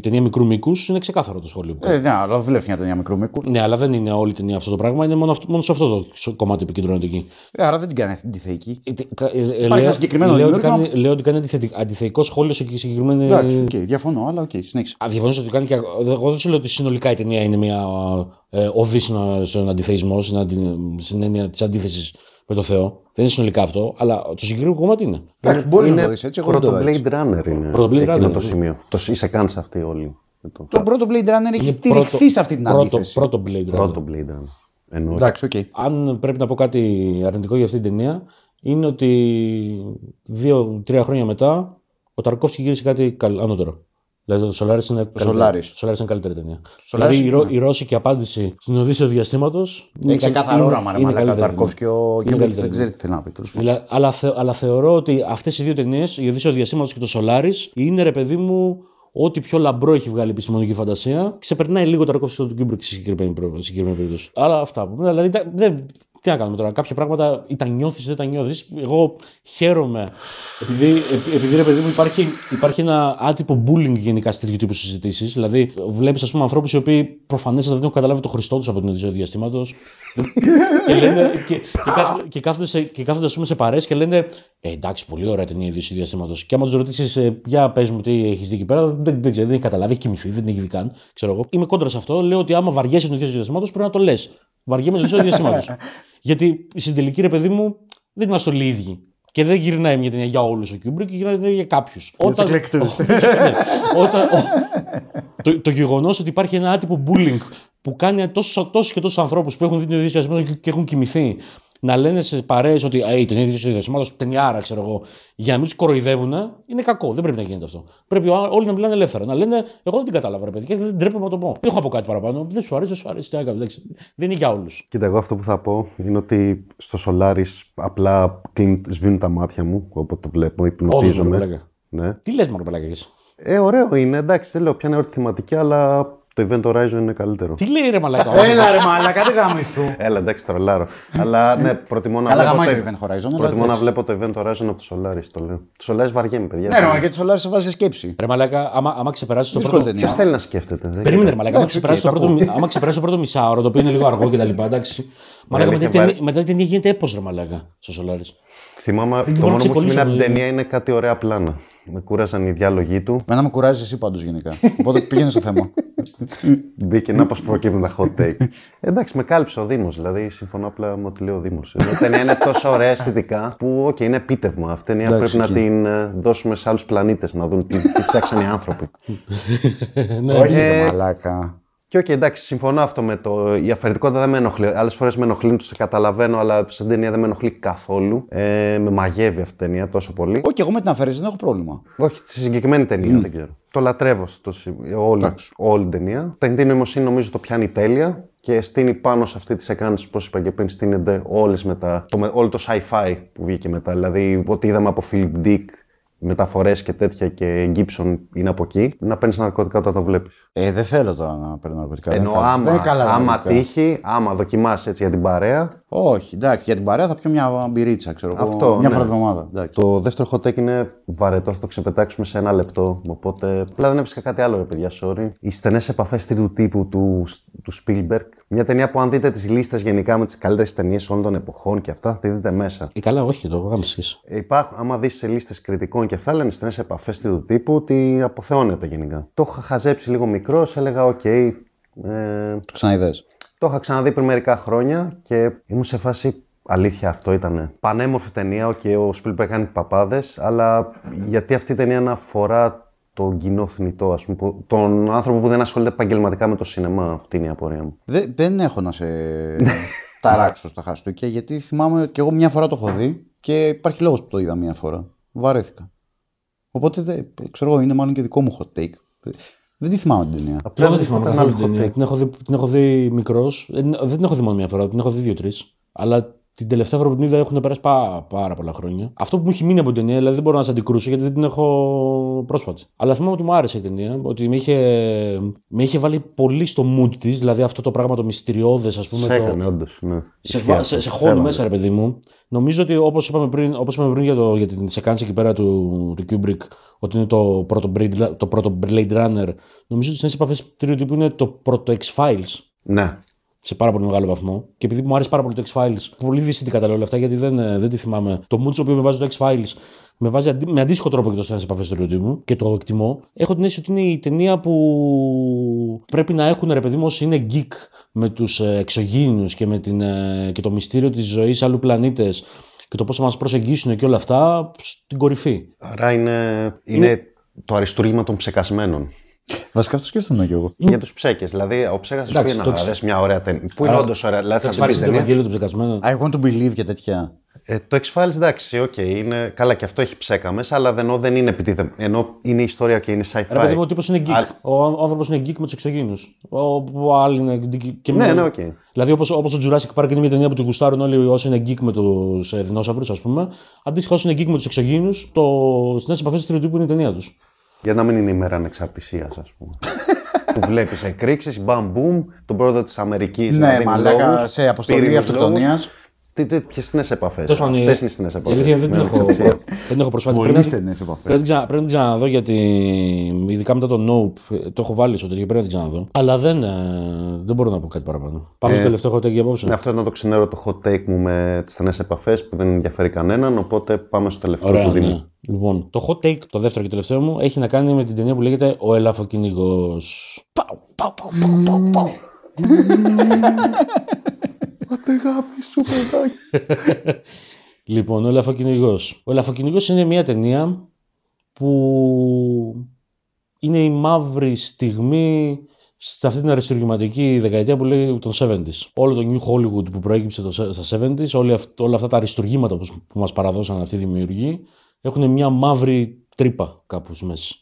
ταινία μικρού μήκους, είναι ξεκάθαρο το σχόλιο. Ε, ναι, αλλά δουλεύει μια ταινία μικρού μήκους. Ναι, αλλά δεν είναι όλη ταινία αυτό το πράγμα, είναι μόνο, αυτό, μόνο σε αυτό το κομμάτι επικεντρώνεται εκεί. Ε, άρα δεν την κάνει αντιθεϊκή. Ε, ε, ε, Υπάρχει ένα συγκεκριμένο δημιούργημα. Λέω ότι κάνει αντιθεϊκό σχόλιο σε συγκεκριμένη. Εντάξει, okay, διαφωνώ, αλλά οκ, okay, συνέχισε. Διαφωνήσω ότι κάνει και. Εγώ δεν σου λέω ότι συνολικά η ταινία είναι μια ε, οδύ στον αντιθεϊσμό, στην, αντι... στην έννοια τη αντίθεση με το Θεό. Δεν είναι συνολικά αυτό, αλλά το συγκεκριμένο κομμάτι είναι. Εντάξει, μπορεί να το δει έτσι. Πρώτο Blade Runner είναι. Πρώτο Blade Runner. Το σημείο. Το ήσακαν σε αυτοί όλοι. Το πρώτο Blade Runner έχει στηριχθεί σε αυτή την αντίθεση. Πρώτο Blade Runner. Πρώτο Blade Runner. Εντάξει, okay. Αν πρέπει να πω κάτι αρνητικό για αυτή την ταινία, είναι ότι δύο-τρία χρόνια μετά ο Ταρκόφσκι γύρισε κάτι ανώτερο. Δηλαδή το Solaris είναι, είναι καλύτερη ταινία. Δηλαδή η, Ρω, η ρώσικη απάντηση στην Οδύσσειο διαστήματος. Είναι ξεκάθαρο όραμα, ρε μαλάκα. Ο Ταρκόφσκι και ο Kubrick δεν ξέρει τι θέλει να πει. Δηλα, αλλά, θε, αλλά θεωρώ ότι αυτές οι δύο ταινίες, η Οδύσσειο διαστήματος και το Solaris, είναι ρε παιδί μου ό,τι πιο λαμπρό έχει βγάλει η επιστημονική φαντασία. Ξεπερνάει λίγο το Ταρκόφσκι και το Kubrick σε συγκεκριμένη περίπτωση. Αλλά αυτά. Δηλαδή, δεν, τι να κάνουμε τώρα. Κάποια πράγματα ή τα νιώθεις δεν τα νιώθεις. Εγώ χαίρομαι. Επειδή, επειδή ρε παιδί μου υπάρχει, υπάρχει ένα άτυπο bullying γενικά σε τέτοιου τύπου συζητήσεις. Δηλαδή, βλέπεις ας πούμε ανθρώπους οι οποίοι προφανέστατα δεν έχουν καταλάβει το Χριστό τους από την Οδύσσειο διαστήματος. και, λένε, και, και, κάθονται, και κάθονται, σε, και κάθονται ας πούμε, σε παρέες και λένε ε, εντάξει, πολύ ωραία την Οδύσσειο διαστήματος. Και άμα τους ρωτήσεις, ε, για πες μου τι έχεις δει εκεί πέρα, δεν, δεν, δεν έχει καταλάβει, έχει κοιμηθεί, δεν την έχει δει καν. Ξέρω εγώ. Είμαι κόντρα σε αυτό. Λέω ότι άμα βαριέσαι την Οδύσσειο διαστήματος πρέπει να το λες. Βαριέμαι την Οδύσσειο διαστήματος. Γιατί στην τελική, ρε παιδί μου, δεν είμαστε όλοι οι ίδιοι. Και δεν γυρνάει μια ταινία για όλους ο Kubrick, γυρνάει μια για κάποιους. Όταν... ναι. Όταν... το, το γεγονός ότι υπάρχει ένα άτυπο bullying που κάνει τόσους και τόσους ανθρώπους που έχουν δει την Οδύσσειο διαστήματος και έχουν κοιμηθεί να λένε σε παρέες ότι η ταινία Οδύσσειο διαστήματος, ταινιάρα, ξέρω εγώ, για να μην τους κοροϊδεύουν, είναι κακό. Δεν πρέπει να γίνεται αυτό. Πρέπει όλοι να μιλάνε ελεύθερα. Να λένε, εγώ δεν την κατάλαβα, ρε παιδιά, δεν τρέπομαι να το πω. Δεν έχω από κάτι παραπάνω. Δεν σου αρέσει, δεν σου αρέσει. Τι έκανα, δεν είναι για όλους. Κοίτα, εγώ αυτό που θα πω είναι ότι στο Solaris απλά σβήνουν τα μάτια μου όποτε το βλέπω, υπνοτίζομαι. Ναι. Τι λες, μωροπελάκια. Ε, ωραίο είναι, εντάξει, δεν λέω πια είναι θεματική, αλλά. Το Event Horizon είναι καλύτερο. Τι λέει ρε μαλάκα. Έλα ρε μαλάκα, τι γάμισου. Έλα εντάξει, τρολάρω. Αλλά ναι, προτιμώ να βλέπω το Event Horizon. Προτιμώ να βλέπω το Event Horizon από το Solaris, το λέω. Το Solaris βαριέμαι, παιδιά. Ναι, ρε, και το Solaris σε βάζει σκέψη. Ρε μαλάκα, άμα ξεπεράσει το πρώτο. Ποιο θέλει να σκέφτεται. Περίμενε ρε μαλάκα, άμα ξεπεράσει το πρώτο μισάωρο, το οποίο είναι λίγο αργό κτλ. Εντάξει. Μετά την γίνεται έπος ρε μαλάκα στο Solaris. Θυμάμαι, το μόνο που έχει μείνει από την ταινία είναι κάτι ωραία πλάνα. Με κούρασαν οι διάλογοι του. Μένα με κουράζει εσύ πάντως γενικά. Οπότε πηγαίνει στο θέμα. Μπήκε να πως προκύπτουν τα hot take. Εντάξει, με κάλυψε ο Δήμος. Δηλαδή, συμφωνώ απλά με ό,τι λέει ο Δήμος. Η ταινία είναι τόσο ωραία αισθητικά που, okay, είναι επίτευγμα. Αυτή η ταινία πρέπει να την δώσουμε σε άλλους πλανήτες να δουν τι φτιάξαν οι άνθρωποι. Όχι, μαλάκα. Και όχι, okay, εντάξει, συμφωνώ αυτό με το. Η αφαιρετικότητα δεν με ενοχλεί. Άλλες φορές με ενοχλεί, τους καταλαβαίνω, αλλά σαν ταινία δεν με ενοχλεί καθόλου. Ε, με μαγεύει αυτή η ταινία τόσο πολύ. Όχι, okay, εγώ με την αφαιρετική δεν έχω πρόβλημα. Όχι, στη συγκεκριμένη ταινία mm. δεν ξέρω. Το λατρεύω στο, όλη, όλη την ταινία. Τεχνητή νοημοσύνη νομίζω το πιάνει τέλεια και στείνει πάνω σε αυτή τη εκκάνηση, όπως είπα και πριν, στείνεται όλες μετά. Το, όλο το sci-fi που βγήκε μετά. Δηλαδή, ό,τι είδαμε από Philip Dick. Μεταφορές και τέτοια και Gibson είναι από εκεί. Να παίρνεις ναρκωτικά όταν το βλέπεις. Ε, δεν θέλω τώρα να παίρνω ναρκωτικά. Ενώ άμα, άμα τύχει, άμα δοκιμάσει έτσι για την παρέα. Όχι, εντάξει, για την παρέα θα πιω μια μπυρίτσα, ξέρω εγώ. Αυτό. Μια ναι. φορά εντάξει. Το δεύτερο hot take είναι βαρετό, θα το ξεπετάξουμε σε ένα λεπτό. Οπότε. Απλά δεν έβρισκα κάτι άλλο, ρε παιδιά, sorry. Οι στενές επαφές του τύπου του, του Spielberg. Μια ταινία που, αν δείτε τις λίστες γενικά με τις καλύτερες ταινίες όλων των εποχών και αυτά, θα τη δείτε μέσα. Ε, καλά, όχι, το γάλσης. Υπάρχουν, άμα δεις σε λίστες κριτικών και αυτά, λένε στενές επαφές του τύπου ότι αποθεώνεται γενικά. Το είχα χαζέψει λίγο μικρός, έλεγα, οκ. Okay, ε... Το ξαναειδές. Το είχα ξαναδεί πριν μερικά χρόνια και ήμουν σε φάση αλήθεια αυτό ήτανε. Πανέμορφη ταινία, okay, ο Spielberg κάνει παπάδες, αλλά γιατί αυτή η ταινία να αφορά τον κοινό θνητό, ας πούμε, τον άνθρωπο που δεν ασχολείται επαγγελματικά με το σινεμά, αυτή είναι η απορία μου. Δε, δεν έχω να σε ταράξω στα Χαστούκια, γιατί θυμάμαι και εγώ μια φορά το έχω δει και υπάρχει λόγος που το είδα μια φορά. Βαρέθηκα. Οπότε, δε, ξέρω εγώ, είναι μάλλον και δικό μου hot take. Δεν τη θυμάμαι την ταινία. Απλά δεν τη θυμάμαι καθόλου την ταινία. Την έχω δει, δει μικρός. Ε, δεν την έχω δει μόνο μια φορά, την έχω δει δύο-τρεις. Αλλά την τελευταία φορά που την είδα έχουν περάσει πά, πάρα πολλά χρόνια. Αυτό που μου έχει μείνει από την ταινία, δηλαδή δεν μπορώ να σε αντικρούσω γιατί δεν την έχω πρόσφατη. Αλλά θυμάμαι ότι μου άρεσε η ταινία, ότι με είχε, με είχε βάλει πολύ στο mood της, δηλαδή αυτό το πράγμα το μυστηριώδες, ας πούμε. Σε έκανε, το... όντως, ναι. Σε, σε, σε, σε χώνει μέσα, ρε παιδί μου. Νομίζω ότι όπως είπαμε πριν, όπως είπαμε πριν για, το, για την σεκάνση εκεί πέρα του, του Kubrick, ότι είναι το πρώτο Blade, το πρώτο Blade Runner, νομίζω ότι στις επαφές τρίτου τύπου είναι το πρώτο X-Files. Ναι. Σε πάρα πολύ μεγάλο βαθμό. Και επειδή μου άρεσε πάρα πολύ το X-Files, πολύ δυσίτικα τα λέω όλα αυτά γιατί δεν, δεν τη θυμάμαι. Το mood στο οποίο με βάζει το X-Files με βάζει αντί, με αντίστοιχο τρόπο και το σένα σε επαφές του ρεωτή μου και το εκτιμώ. Έχω την αίσθηση ότι είναι η ταινία που πρέπει να έχουν, ρε παιδί μου, όσοι είναι geek με τους εξωγήινους και, με την, και το μυστήριο της ζωής άλλου πλανήτες και το πώς θα μας προσεγγίσουν και όλα αυτά στην κορυφή. Άρα είναι, είναι, είναι... το αριστούργημα των ψεκασμένων. Βασικά αυτό σκέφτομαι κι εγώ. Για τους ψέκες. Δηλαδή, ο ψέκας σου πει να δεις μια ωραία ταινία. Πού είναι όντως ωραία. Δηλαδή, θα πάρεις το Ευαγγέλιο του ψεκασμένου. I want to believe και τέτοια. Ε, το X-Files, εντάξει, οκ, okay, είναι καλά και αυτό έχει ψέκα μέσα, αλλά ενώ δεν είναι επιτίθεμενο. Ενώ είναι ιστορία και είναι sci-fi. Επειδή ο τύπος είναι geek. Α... Ο άνθρωπος είναι geek με τους εξωγήινους. Ο άλλοι είναι geek και με. Ναι, ναι, okay. Δηλαδή, όπως, όπως το Jurassic Park είναι μια ταινία που του γουστάρουν όλοι όσοι είναι geek με τους ε, δεινόσαυρους, ας πούμε. Αντίστοιχα, όσοι είναι geek με τους εξωγήινους, το Συνέσεις Επαφές του τρίτου τύπου είναι η ταινία τους. Για να μην είναι η μέρα ανεξαρτησίας, ας πούμε. Που βλέπεις εκρήξεις, μπαμ-μπουμ, τον πρόεδρο της Αμερικής. Ναι, μαλάκα, σε αποστολή αυτοκτονίας. Ποιες στενές επαφές. Αυτές είναι οι στενές επαφές. Δεν την έχω προσφάτει. Πολύ στενές επαφές. Πρέπει να την ξαναδώ γιατί ειδικά μετά το Nope το έχω βάλει στο τέτοιο. Πρέπει να την ξαναδώ. Αλλά δεν μπορώ να πω κάτι παραπάνω. Πάμε στο τελευταίο hot take για απόψε. Αυτό ήταν το ξενέρο το hot take μου με τις στενές επαφές που δεν ενδιαφέρει κανέναν. Οπότε πάμε στο τελευταίο του Δήμου. Λοιπόν, το hot take, το δεύτερο και τελευταίο μου, έχει να κάνει με την ταινία που λέγεται Ο Ελαφοκυνηγός. Πάω, πάω, πάω, πάω, πάω. Αντεγάπη, σου παιδάκι. Λοιπόν, Ο Ελαφοκυνηγός. Ο Ελαφοκυνηγός είναι μια ταινία που είναι η μαύρη στιγμή σε αυτή την αριστουργηματική δεκαετία που λέει των εβδομήντα. Όλο το New Hollywood που προέκυψε στα εβδομήντα, όλα αυτά τα αριστουργήματα που μας παραδώσαν αυτοί οι δημιουργοί, έχουν μια μαύρη τρύπα κάπου μέσα.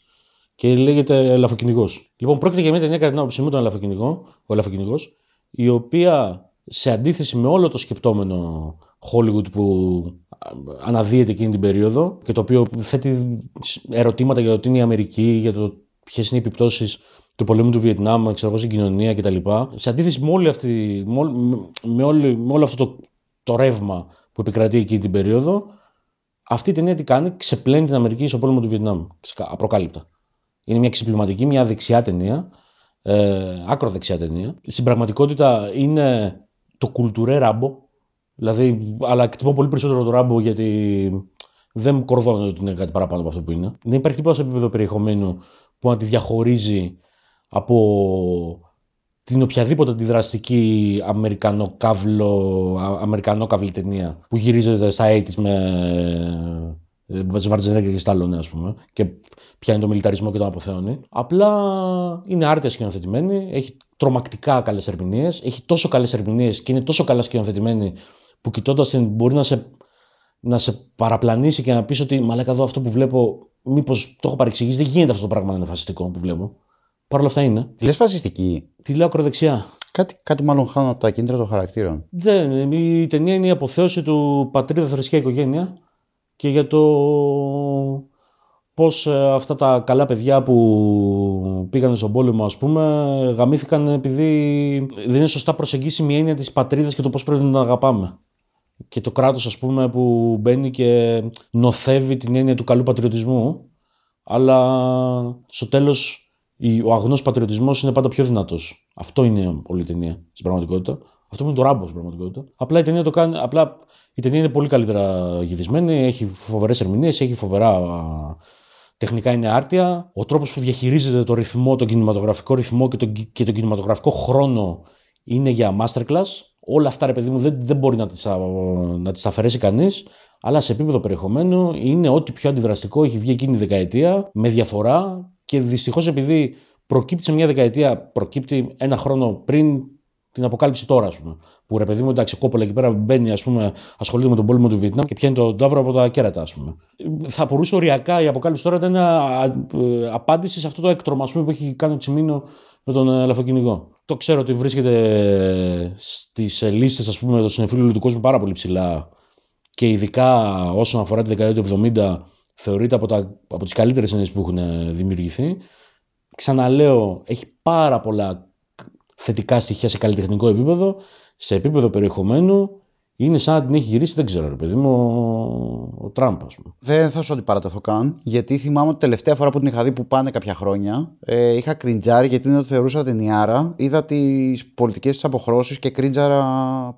Και λέγεται Ελαφοκυνηγός. Λοιπόν, πρόκειται για μια ταινία κατά την άποψή μου, τον Ελαφοκυνηγό, Ο Ελαφοκυνηγός, η οποία σε αντίθεση με όλο το σκεπτόμενο Hollywood που αναδύεται εκείνη την περίοδο και το οποίο θέτει ερωτήματα για το τι είναι η Αμερική, για το ποιες είναι οι επιπτώσεις του πολέμου του Βιετνάμ, ξέρω εγώ, στην κοινωνία κτλ. Σε αντίθεση με, όλη αυτή, με, όλη, με, όλη, με όλο αυτό το, το ρεύμα που επικρατεί εκείνη την περίοδο, αυτή η ταινία τι κάνει, ξεπλένει την Αμερική στο πόλεμο του Βιετνάμ. Απροκάλυπτα. Είναι μια ξεπληματική, μια δεξιά ταινία, ε, άκρο δεξιά ταινία. Στην πραγματικότητα είναι το κουλτουρέ Ράμπο, δηλαδή, αλλά εκτιμώ πολύ περισσότερο το Ράμπο γιατί δεν μου κορδώνεται ότι είναι κάτι παραπάνω από αυτό που είναι. Δεν υπάρχει τίποτα σε επίπεδο περιεχομένου που να τη διαχωρίζει από την οποιαδήποτε αντιδραστική αμερικανόκαυλη ταινία που γυρίζεται στα ογδόντα με Σβαρτζενέγκερ και Στάλονε, ας πούμε, και πιάνει το μιλιταρισμό και τον αποθεώνει. Απλά είναι άρτια σκηνοθετημένη, έχει τρομακτικά καλές ερμηνείες, έχει τόσο καλές ερμηνείες και είναι τόσο καλά σκηνοθετημένη που κοιτώντας την μπορεί να σε, να σε παραπλανήσει και να πεις ότι μαλάκα εδώ αυτό που βλέπω, μήπως το έχω παρεξηγήσει, δεν γίνεται αυτό το πράγμα να είναι φασιστικό που βλέπω. Παρ' όλα αυτά είναι. Τη λες φασιστική. Τη λέω ακροδεξιά. Κάτι, κάτι μάλλον χάνω από τα κίνητρα των χαρακτήρων. Δεν. Η ταινία είναι η αποθέωση του πατρίδα, θρησκεία, οικογένεια. Και για το πώς αυτά τα καλά παιδιά που πήγαν στον πόλεμο, ας πούμε, γαμήθηκαν επειδή δεν είναι σωστά προσεγγίσιμη η έννοια της πατρίδας και το πώς πρέπει να την αγαπάμε. Και το κράτος, ας πούμε, που μπαίνει και νοθεύει την έννοια του καλού πατριωτισμού, αλλά στο τέλος ο αγνός πατριωτισμός είναι πάντα πιο δυνατός. Αυτό είναι όλη η ταινία στην πραγματικότητα. Αυτό είναι το Ράμπο στην πραγματικότητα. Απλά η ταινία το κάνει. Απλά η ταινία είναι πολύ καλύτερα γυρισμένη, έχει φοβερές ερμηνείες, έχει φοβερά. Τεχνικά είναι άρτια. Ο τρόπος που διαχειρίζεται το ρυθμό, τον κινηματογραφικό ρυθμό και τον, και τον κινηματογραφικό χρόνο είναι για masterclass. Όλα αυτά, ρε παιδί μου, δεν, δεν μπορεί να τις, α, να τις αφαιρέσει κανείς. Αλλά σε επίπεδο περιεχομένου είναι ό,τι πιο αντιδραστικό έχει βγει εκείνη η δεκαετία με διαφορά. Και δυστυχώς επειδή προκύπτει σε μια δεκαετία, προκύπτει ένα χρόνο πριν την αποκάλυψη τώρα, ας πούμε. Που ρε παιδί μου, εντάξει, ο Κόπολα εκεί πέρα μπαίνει, ας πούμε, ασχολείται με τον πόλεμο του Βιετνάμ και πιάνει τον ταύρο από τα κέρατα, ας πούμε. Θα μπορούσε οριακά η αποκάλυψη τώρα να είναι απάντηση σε αυτό το έκτρωμα, ας πούμε, που έχει κάνει ο Τσιμίνο με τον λαφοκυνηγό. Το ξέρω ότι βρίσκεται στις λίστες, ας πούμε, των συνεφίλων του κόσμου πάρα πολύ ψηλά και ειδικά όσον αφορά τη δεκαετία του εβδομήντα, θεωρείται από, τα, από τις καλύτερες ταινίες που έχουν δημιουργηθεί. Ξαναλέω, έχει πάρα πολλά θετικά στοιχεία σε καλλιτεχνικό επίπεδο, σε επίπεδο περιεχομένου, είναι σαν να την έχει γυρίσει, δεν ξέρω, ρε παιδί μου, ο Τραμπ, ας πούμε. Δεν θα σου αντιπαρατεθώ καν, γιατί θυμάμαι ότι τελευταία φορά που την είχα δει, που πάνε κάποια χρόνια, ε, είχα κριντζάρει γιατί δεν το θεωρούσα ταινιάρα. Είδα τις πολιτικές της αποχρώσεις και κριντζάρα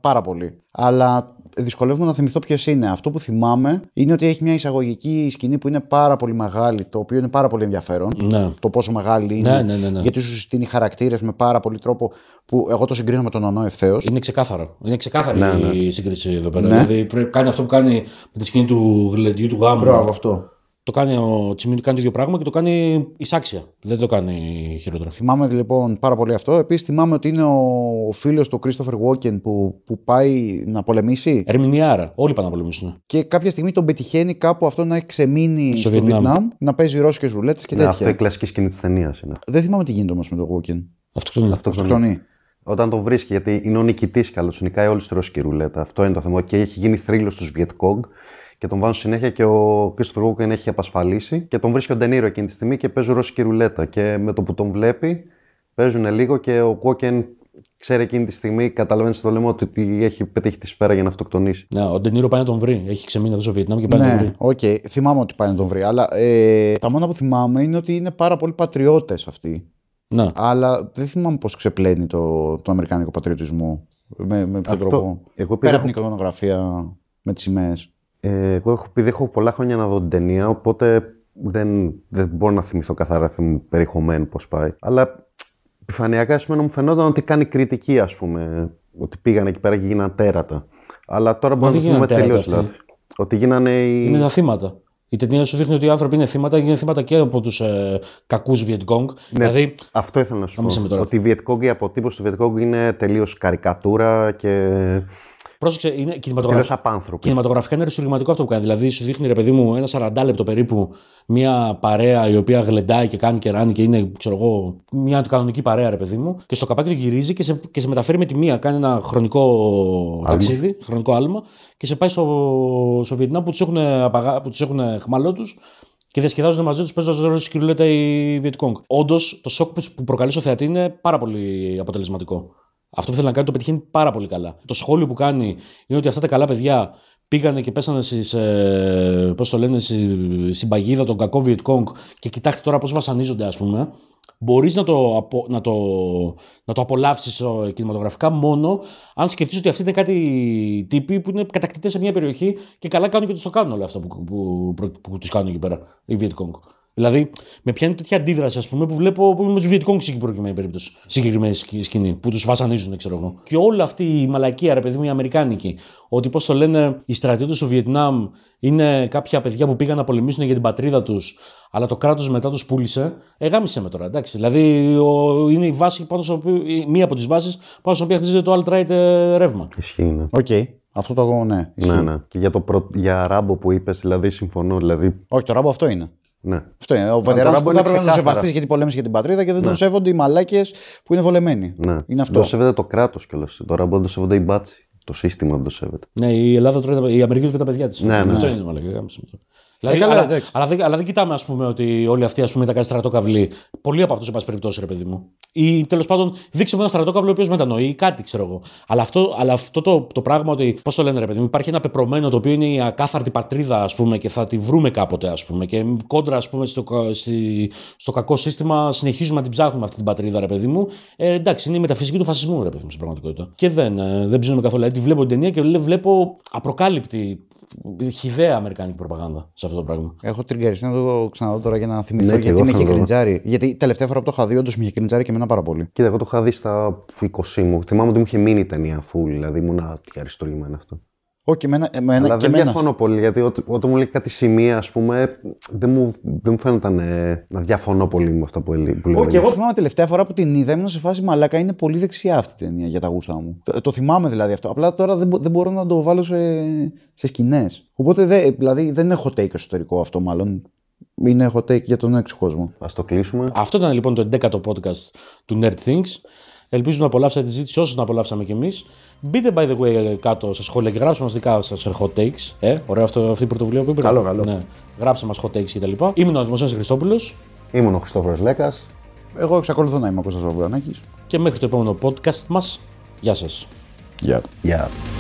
πάρα πολύ. Αλλά δυσκολεύομαι να θυμηθώ ποιος είναι. Αυτό που θυμάμαι είναι ότι έχει μια εισαγωγική σκηνή που είναι πάρα πολύ μεγάλη, το οποίο είναι πάρα πολύ ενδιαφέρον. Ναι. Το πόσο μεγάλη είναι. Ναι, ναι, ναι, ναι. Γιατί σου συστήνει χαρακτήρες με πάρα πολύ τρόπο που εγώ το συγκρίνω με τον Ονό ευθέως. Είναι ξεκάθαρο. Είναι ξεκάθαρη ναι, ναι. η σύγκριση εδώ πέρα. Ναι. Δηλαδή πρέπει, κάνει αυτό που κάνει με τη σκηνή του γλεντιού του γάμου. Μπράβο, αυτό. Το κάνει ο Τσιμίνου, κάνει το ίδιο πράγμα και το κάνει εισάξια. Δεν το κάνει χειρότερα. Θυμάμαι λοιπόν πάρα πολύ αυτό. Επίσης θυμάμαι ότι είναι ο φίλος του Christopher Walken που, που πάει να πολεμήσει. Ερμηνεία, όλοι πάνε να πολεμήσουν. Και κάποια στιγμή τον πετυχαίνει κάπου αυτό να έχει ξεμείνει στο, στο Βιετνάμ. Βιετνάμ να παίζει ρώσικες ρουλέτες και ναι, τέτοια. Αυτό η κλασική σκηνή της ταινίας είναι. Δεν θυμάμαι τι γίνεται όμως με τον Walken. Αυτοκτονεί. Αυτοκτονεί. Όταν τον βρίσκει, γιατί είναι ο νικητής καλός, νικάει όλη τη ρώσικη ρουλέτα. Αυτό είναι το θέμα. Και έχει γίνει θρύλος στους Viet Cong. Και τον βάζουν συνέχεια και ο Christopher Walken έχει απασφαλίσει. Και τον βρίσκει ο De Niro εκείνη τη στιγμή και παίζουν ρώσικη ρουλέτα. Και με το που τον βλέπει, παίζουν λίγο και ο Walken ξέρει εκείνη τη στιγμή, καταλαβαίνει στο λαιμό ότι έχει πετύχει τη σφαίρα για να αυτοκτονήσει. Ναι, ο De Niro πάει να τον βρει. Έχει ξεμείνει εδώ στο Βιετνάμ και πάει ναι, να τον βρει. Οκ, okay. Θυμάμαι ότι πάει να τον βρει. Αλλά ε, τα μόνα που θυμάμαι είναι ότι είναι πάρα πολλοί πατριώτες αυτοί. Ναι. Αλλά δεν θυμάμαι πώς ξεπλένει το, το αμερικάνικο πατριωτισμό. Με, με ποιο τρόπο. Εγώ πέρα από την εικονογραφία με τις σημαίες. Εγώ έχω, επειδή έχω πολλά χρόνια να δω την ταινία, οπότε δεν, δεν μπορώ να θυμηθώ καθαρά περιεχομένου πώς πάει. Αλλά επιφανειακά σημαίνει μου φαινόταν ότι κάνει κριτική, ας πούμε. Ότι πήγανε εκεί πέρα και γίνανε τέρατα. Αλλά τώρα μπορούμε να το πούμε τελείως λάθος. Ότι γίνανε. Οι... Είναι τα θύματα. Η ταινία σου δείχνει ότι οι άνθρωποι είναι θύματα και είναι θύματα και από τους ε, κακούς Βιετκόγκ. Ναι, δηλαδή... Αυτό ήθελα να σου πω. Ότι η Βιετκόγκ, η αποτύπωση του Βιετκόγκ είναι τελείως καρικατούρα και. Πρόσεξε, είναι κινηματογραφικά. Κινηματογραφικά είναι ρησουργηματικό αυτό που κάνει. Δηλαδή, σου δείχνει ρε παιδί μου ένα σαράντα λεπτό περίπου μια παρέα η οποία γλεντάει και κάνει κεράνι και είναι, ξέρω εγώ, μια κανονική παρέα ρε παιδί μου. Και στο καπάκι το γυρίζει και σε, και σε μεταφέρει με τη μία. Κάνει ένα χρονικό άλμα. ταξίδι, χρονικό άλμα και σε πάει στο, στο Βιετνάμ που τους έχουν χμαλό τους και διασκεδάζονται μαζί τους παίζοντας ρόλο στη κυριλέτα η Vietcong. Όντως, το σοκ που προκαλεί στο θεατή είναι πάρα πολύ αποτελεσματικό. Αυτό που θέλει να κάνει το πετυχαίνει πάρα πολύ καλά. Το σχόλιο που κάνει είναι ότι αυτά τα καλά παιδιά πήγανε και πέσανε στις, ε, πώς το λένε, στην παγίδα των κακών Viet Cong και κοιτάξτε τώρα πώς βασανίζονται, ας πούμε. Μπορείς να το, απο, να το, να το απολαύσεις κινηματογραφικά μόνο αν σκεφτείς ότι αυτοί είναι κάτι τύποι που είναι κατακτητές σε μια περιοχή και καλά κάνουν και τους το κάνουν όλα αυτά που, που, που, που τους κάνουν εκεί πέρα, οι Viet Cong. Δηλαδή, με πιάνει τέτοια αντίδραση, ας πούμε, που βλέπω που είμαι με τους Viet Cong συγκεκριμένη περίπτωση, συγκεκριμένη σκηνή, που τους βασανίζουν, ξέρω εγώ. Και όλη αυτή η μαλακία, ρε παιδί μου, η αμερικάνικη, ότι πώς το λένε, οι στρατιώτες του Βιετνάμ είναι κάποια παιδιά που πήγαν να πολεμήσουν για την πατρίδα τους, αλλά το κράτος μετά τους πούλησε, εγάμισε με τώρα, εντάξει. Δηλαδή, ο, είναι η βάση πάνω στο οποίο, μία από τις βάσεις πάνω στην οποία χτίζεται το alt-right ρεύμα. Ισχύει. Οκ. Okay. Αυτό το εγώ, ναι. Ναι, ναι. Και για, το προ... για Ράμπο που είπες, δηλαδή, συμφωνώ. Δηλαδή... Όχι, το Ράμπο αυτό είναι. Ναι. Αυτό είναι. Ο βετεράνος που θα πρέπει να τον σεβαστείς γιατί πολέμησε για την πατρίδα και δεν ναι. τον σέβονται οι μαλάκες που είναι βολεμένοι. Ναι. Είναι αυτό. Το σέβεται το κράτος κιόλας. Τώρα μπορεί να το σέβονται οι μπάτσι. Το σύστημα δεν το σέβεται. Ναι, η Ελλάδα τρώει, η Αμερική τρώει τα παιδιά της. Ναι, ναι. Αυτό είναι μαλάκα. Δηλαδή, αλλά, αλλά, αλλά, δεν, αλλά δεν κοιτάμε, ας πούμε, ότι όλοι αυτοί, ας πούμε, ήταν κάτι στρατόκαυλοι. Πολλοί από αυτούς, εν πάση περιπτώσει, ρε παιδί μου. Ή τέλος πάντων, δείξε μου ένα στρατόκαυλο ο οποίος μετανοεί, κάτι ξέρω εγώ. Αλλά αυτό, αλλά αυτό το, το πράγμα ότι. Πώς το λένε, ρε παιδί μου, υπάρχει ένα πεπρωμένο το οποίο είναι η ακάθαρτη πατρίδα, ας πούμε, και θα τη βρούμε κάποτε, ας πούμε. Και κόντρα, ας πούμε, στο, στη, στο κακό σύστημα, συνεχίζουμε να την ψάχνουμε αυτή την πατρίδα, ρε παιδί μου. Ε, εντάξει, είναι η μεταφυσική του φασισμού, ρε παιδί μου, στην πραγματικότητα. Και δεν, ε, δεν ψήνουμε καθόλου. Δηλαδή, βλέπω την ταινία και βλέπω απροκάλυπτη. Χυδαία αμερικάνικη προπαγάνδα σε αυτό το πράγμα. Έχω τριγκαριστεί να το ξαναδώ τώρα για να θυμηθώ ναι, γιατί με είχε κριντζάρει. Γιατί τελευταία φορά που το είχα δει, όντως με είχε κριντζάρει και εμένα πάρα πολύ. Κοίτα, εγώ το είχα δει στα είκοσι μου. Θυμάμαι ότι μου είχε μείνει η ταινία φουλ, δηλαδή ήμουν αριστούργημα αυτό. Όχι, εμένα, εμένα αλλά και δεν εμένα. Διαφωνώ πολύ, γιατί ό, όταν μου λέει κάτι σημεία, ας πούμε, δεν μου, δεν μου φαίνονταν ε, να διαφωνώ πολύ με αυτά που, που λέω. Όχι, okay, εγώ θυμάμαι τελευταία φορά που την είδα, ήμουν σε φάση μαλάκα, είναι πολύ δεξιά αυτή η ταινία για τα γούστα μου. Το, το θυμάμαι δηλαδή αυτό. Απλά τώρα δεν, δεν μπορώ να το βάλω σε, σε σκηνές. Οπότε δε, δηλαδή, δεν έχω take εσωτερικό αυτό, μάλλον. Είναι hot take για τον έξω κόσμο. Ας το κλείσουμε. Αυτό ήταν λοιπόν το ενδέκατο podcast του Nerd Things. Ελπίζω να απολαύσατε τη ζήτηση όσους να απολαύσαμε κι εμείς. Μπείτε, by the way, κάτω στα σχόλια και γράψτε μας δικά σας hot takes. Ε, ωραίο αυτό, αυτή η πρωτοβουλία που είπε. Καλό, καλό. Ναι. Γράψτε μας hot takes κτλ. Ήμουν ο Δημοσιογράφος Χριστόπουλος. Ήμουν ο Χριστόφορος Λέκας. Εγώ εξακολουθώ να είμαι ο Κώστας Βαμπουρανάκης. Και μέχρι το επόμενο podcast μας, γεια σας. Γεια. Yeah. Yeah.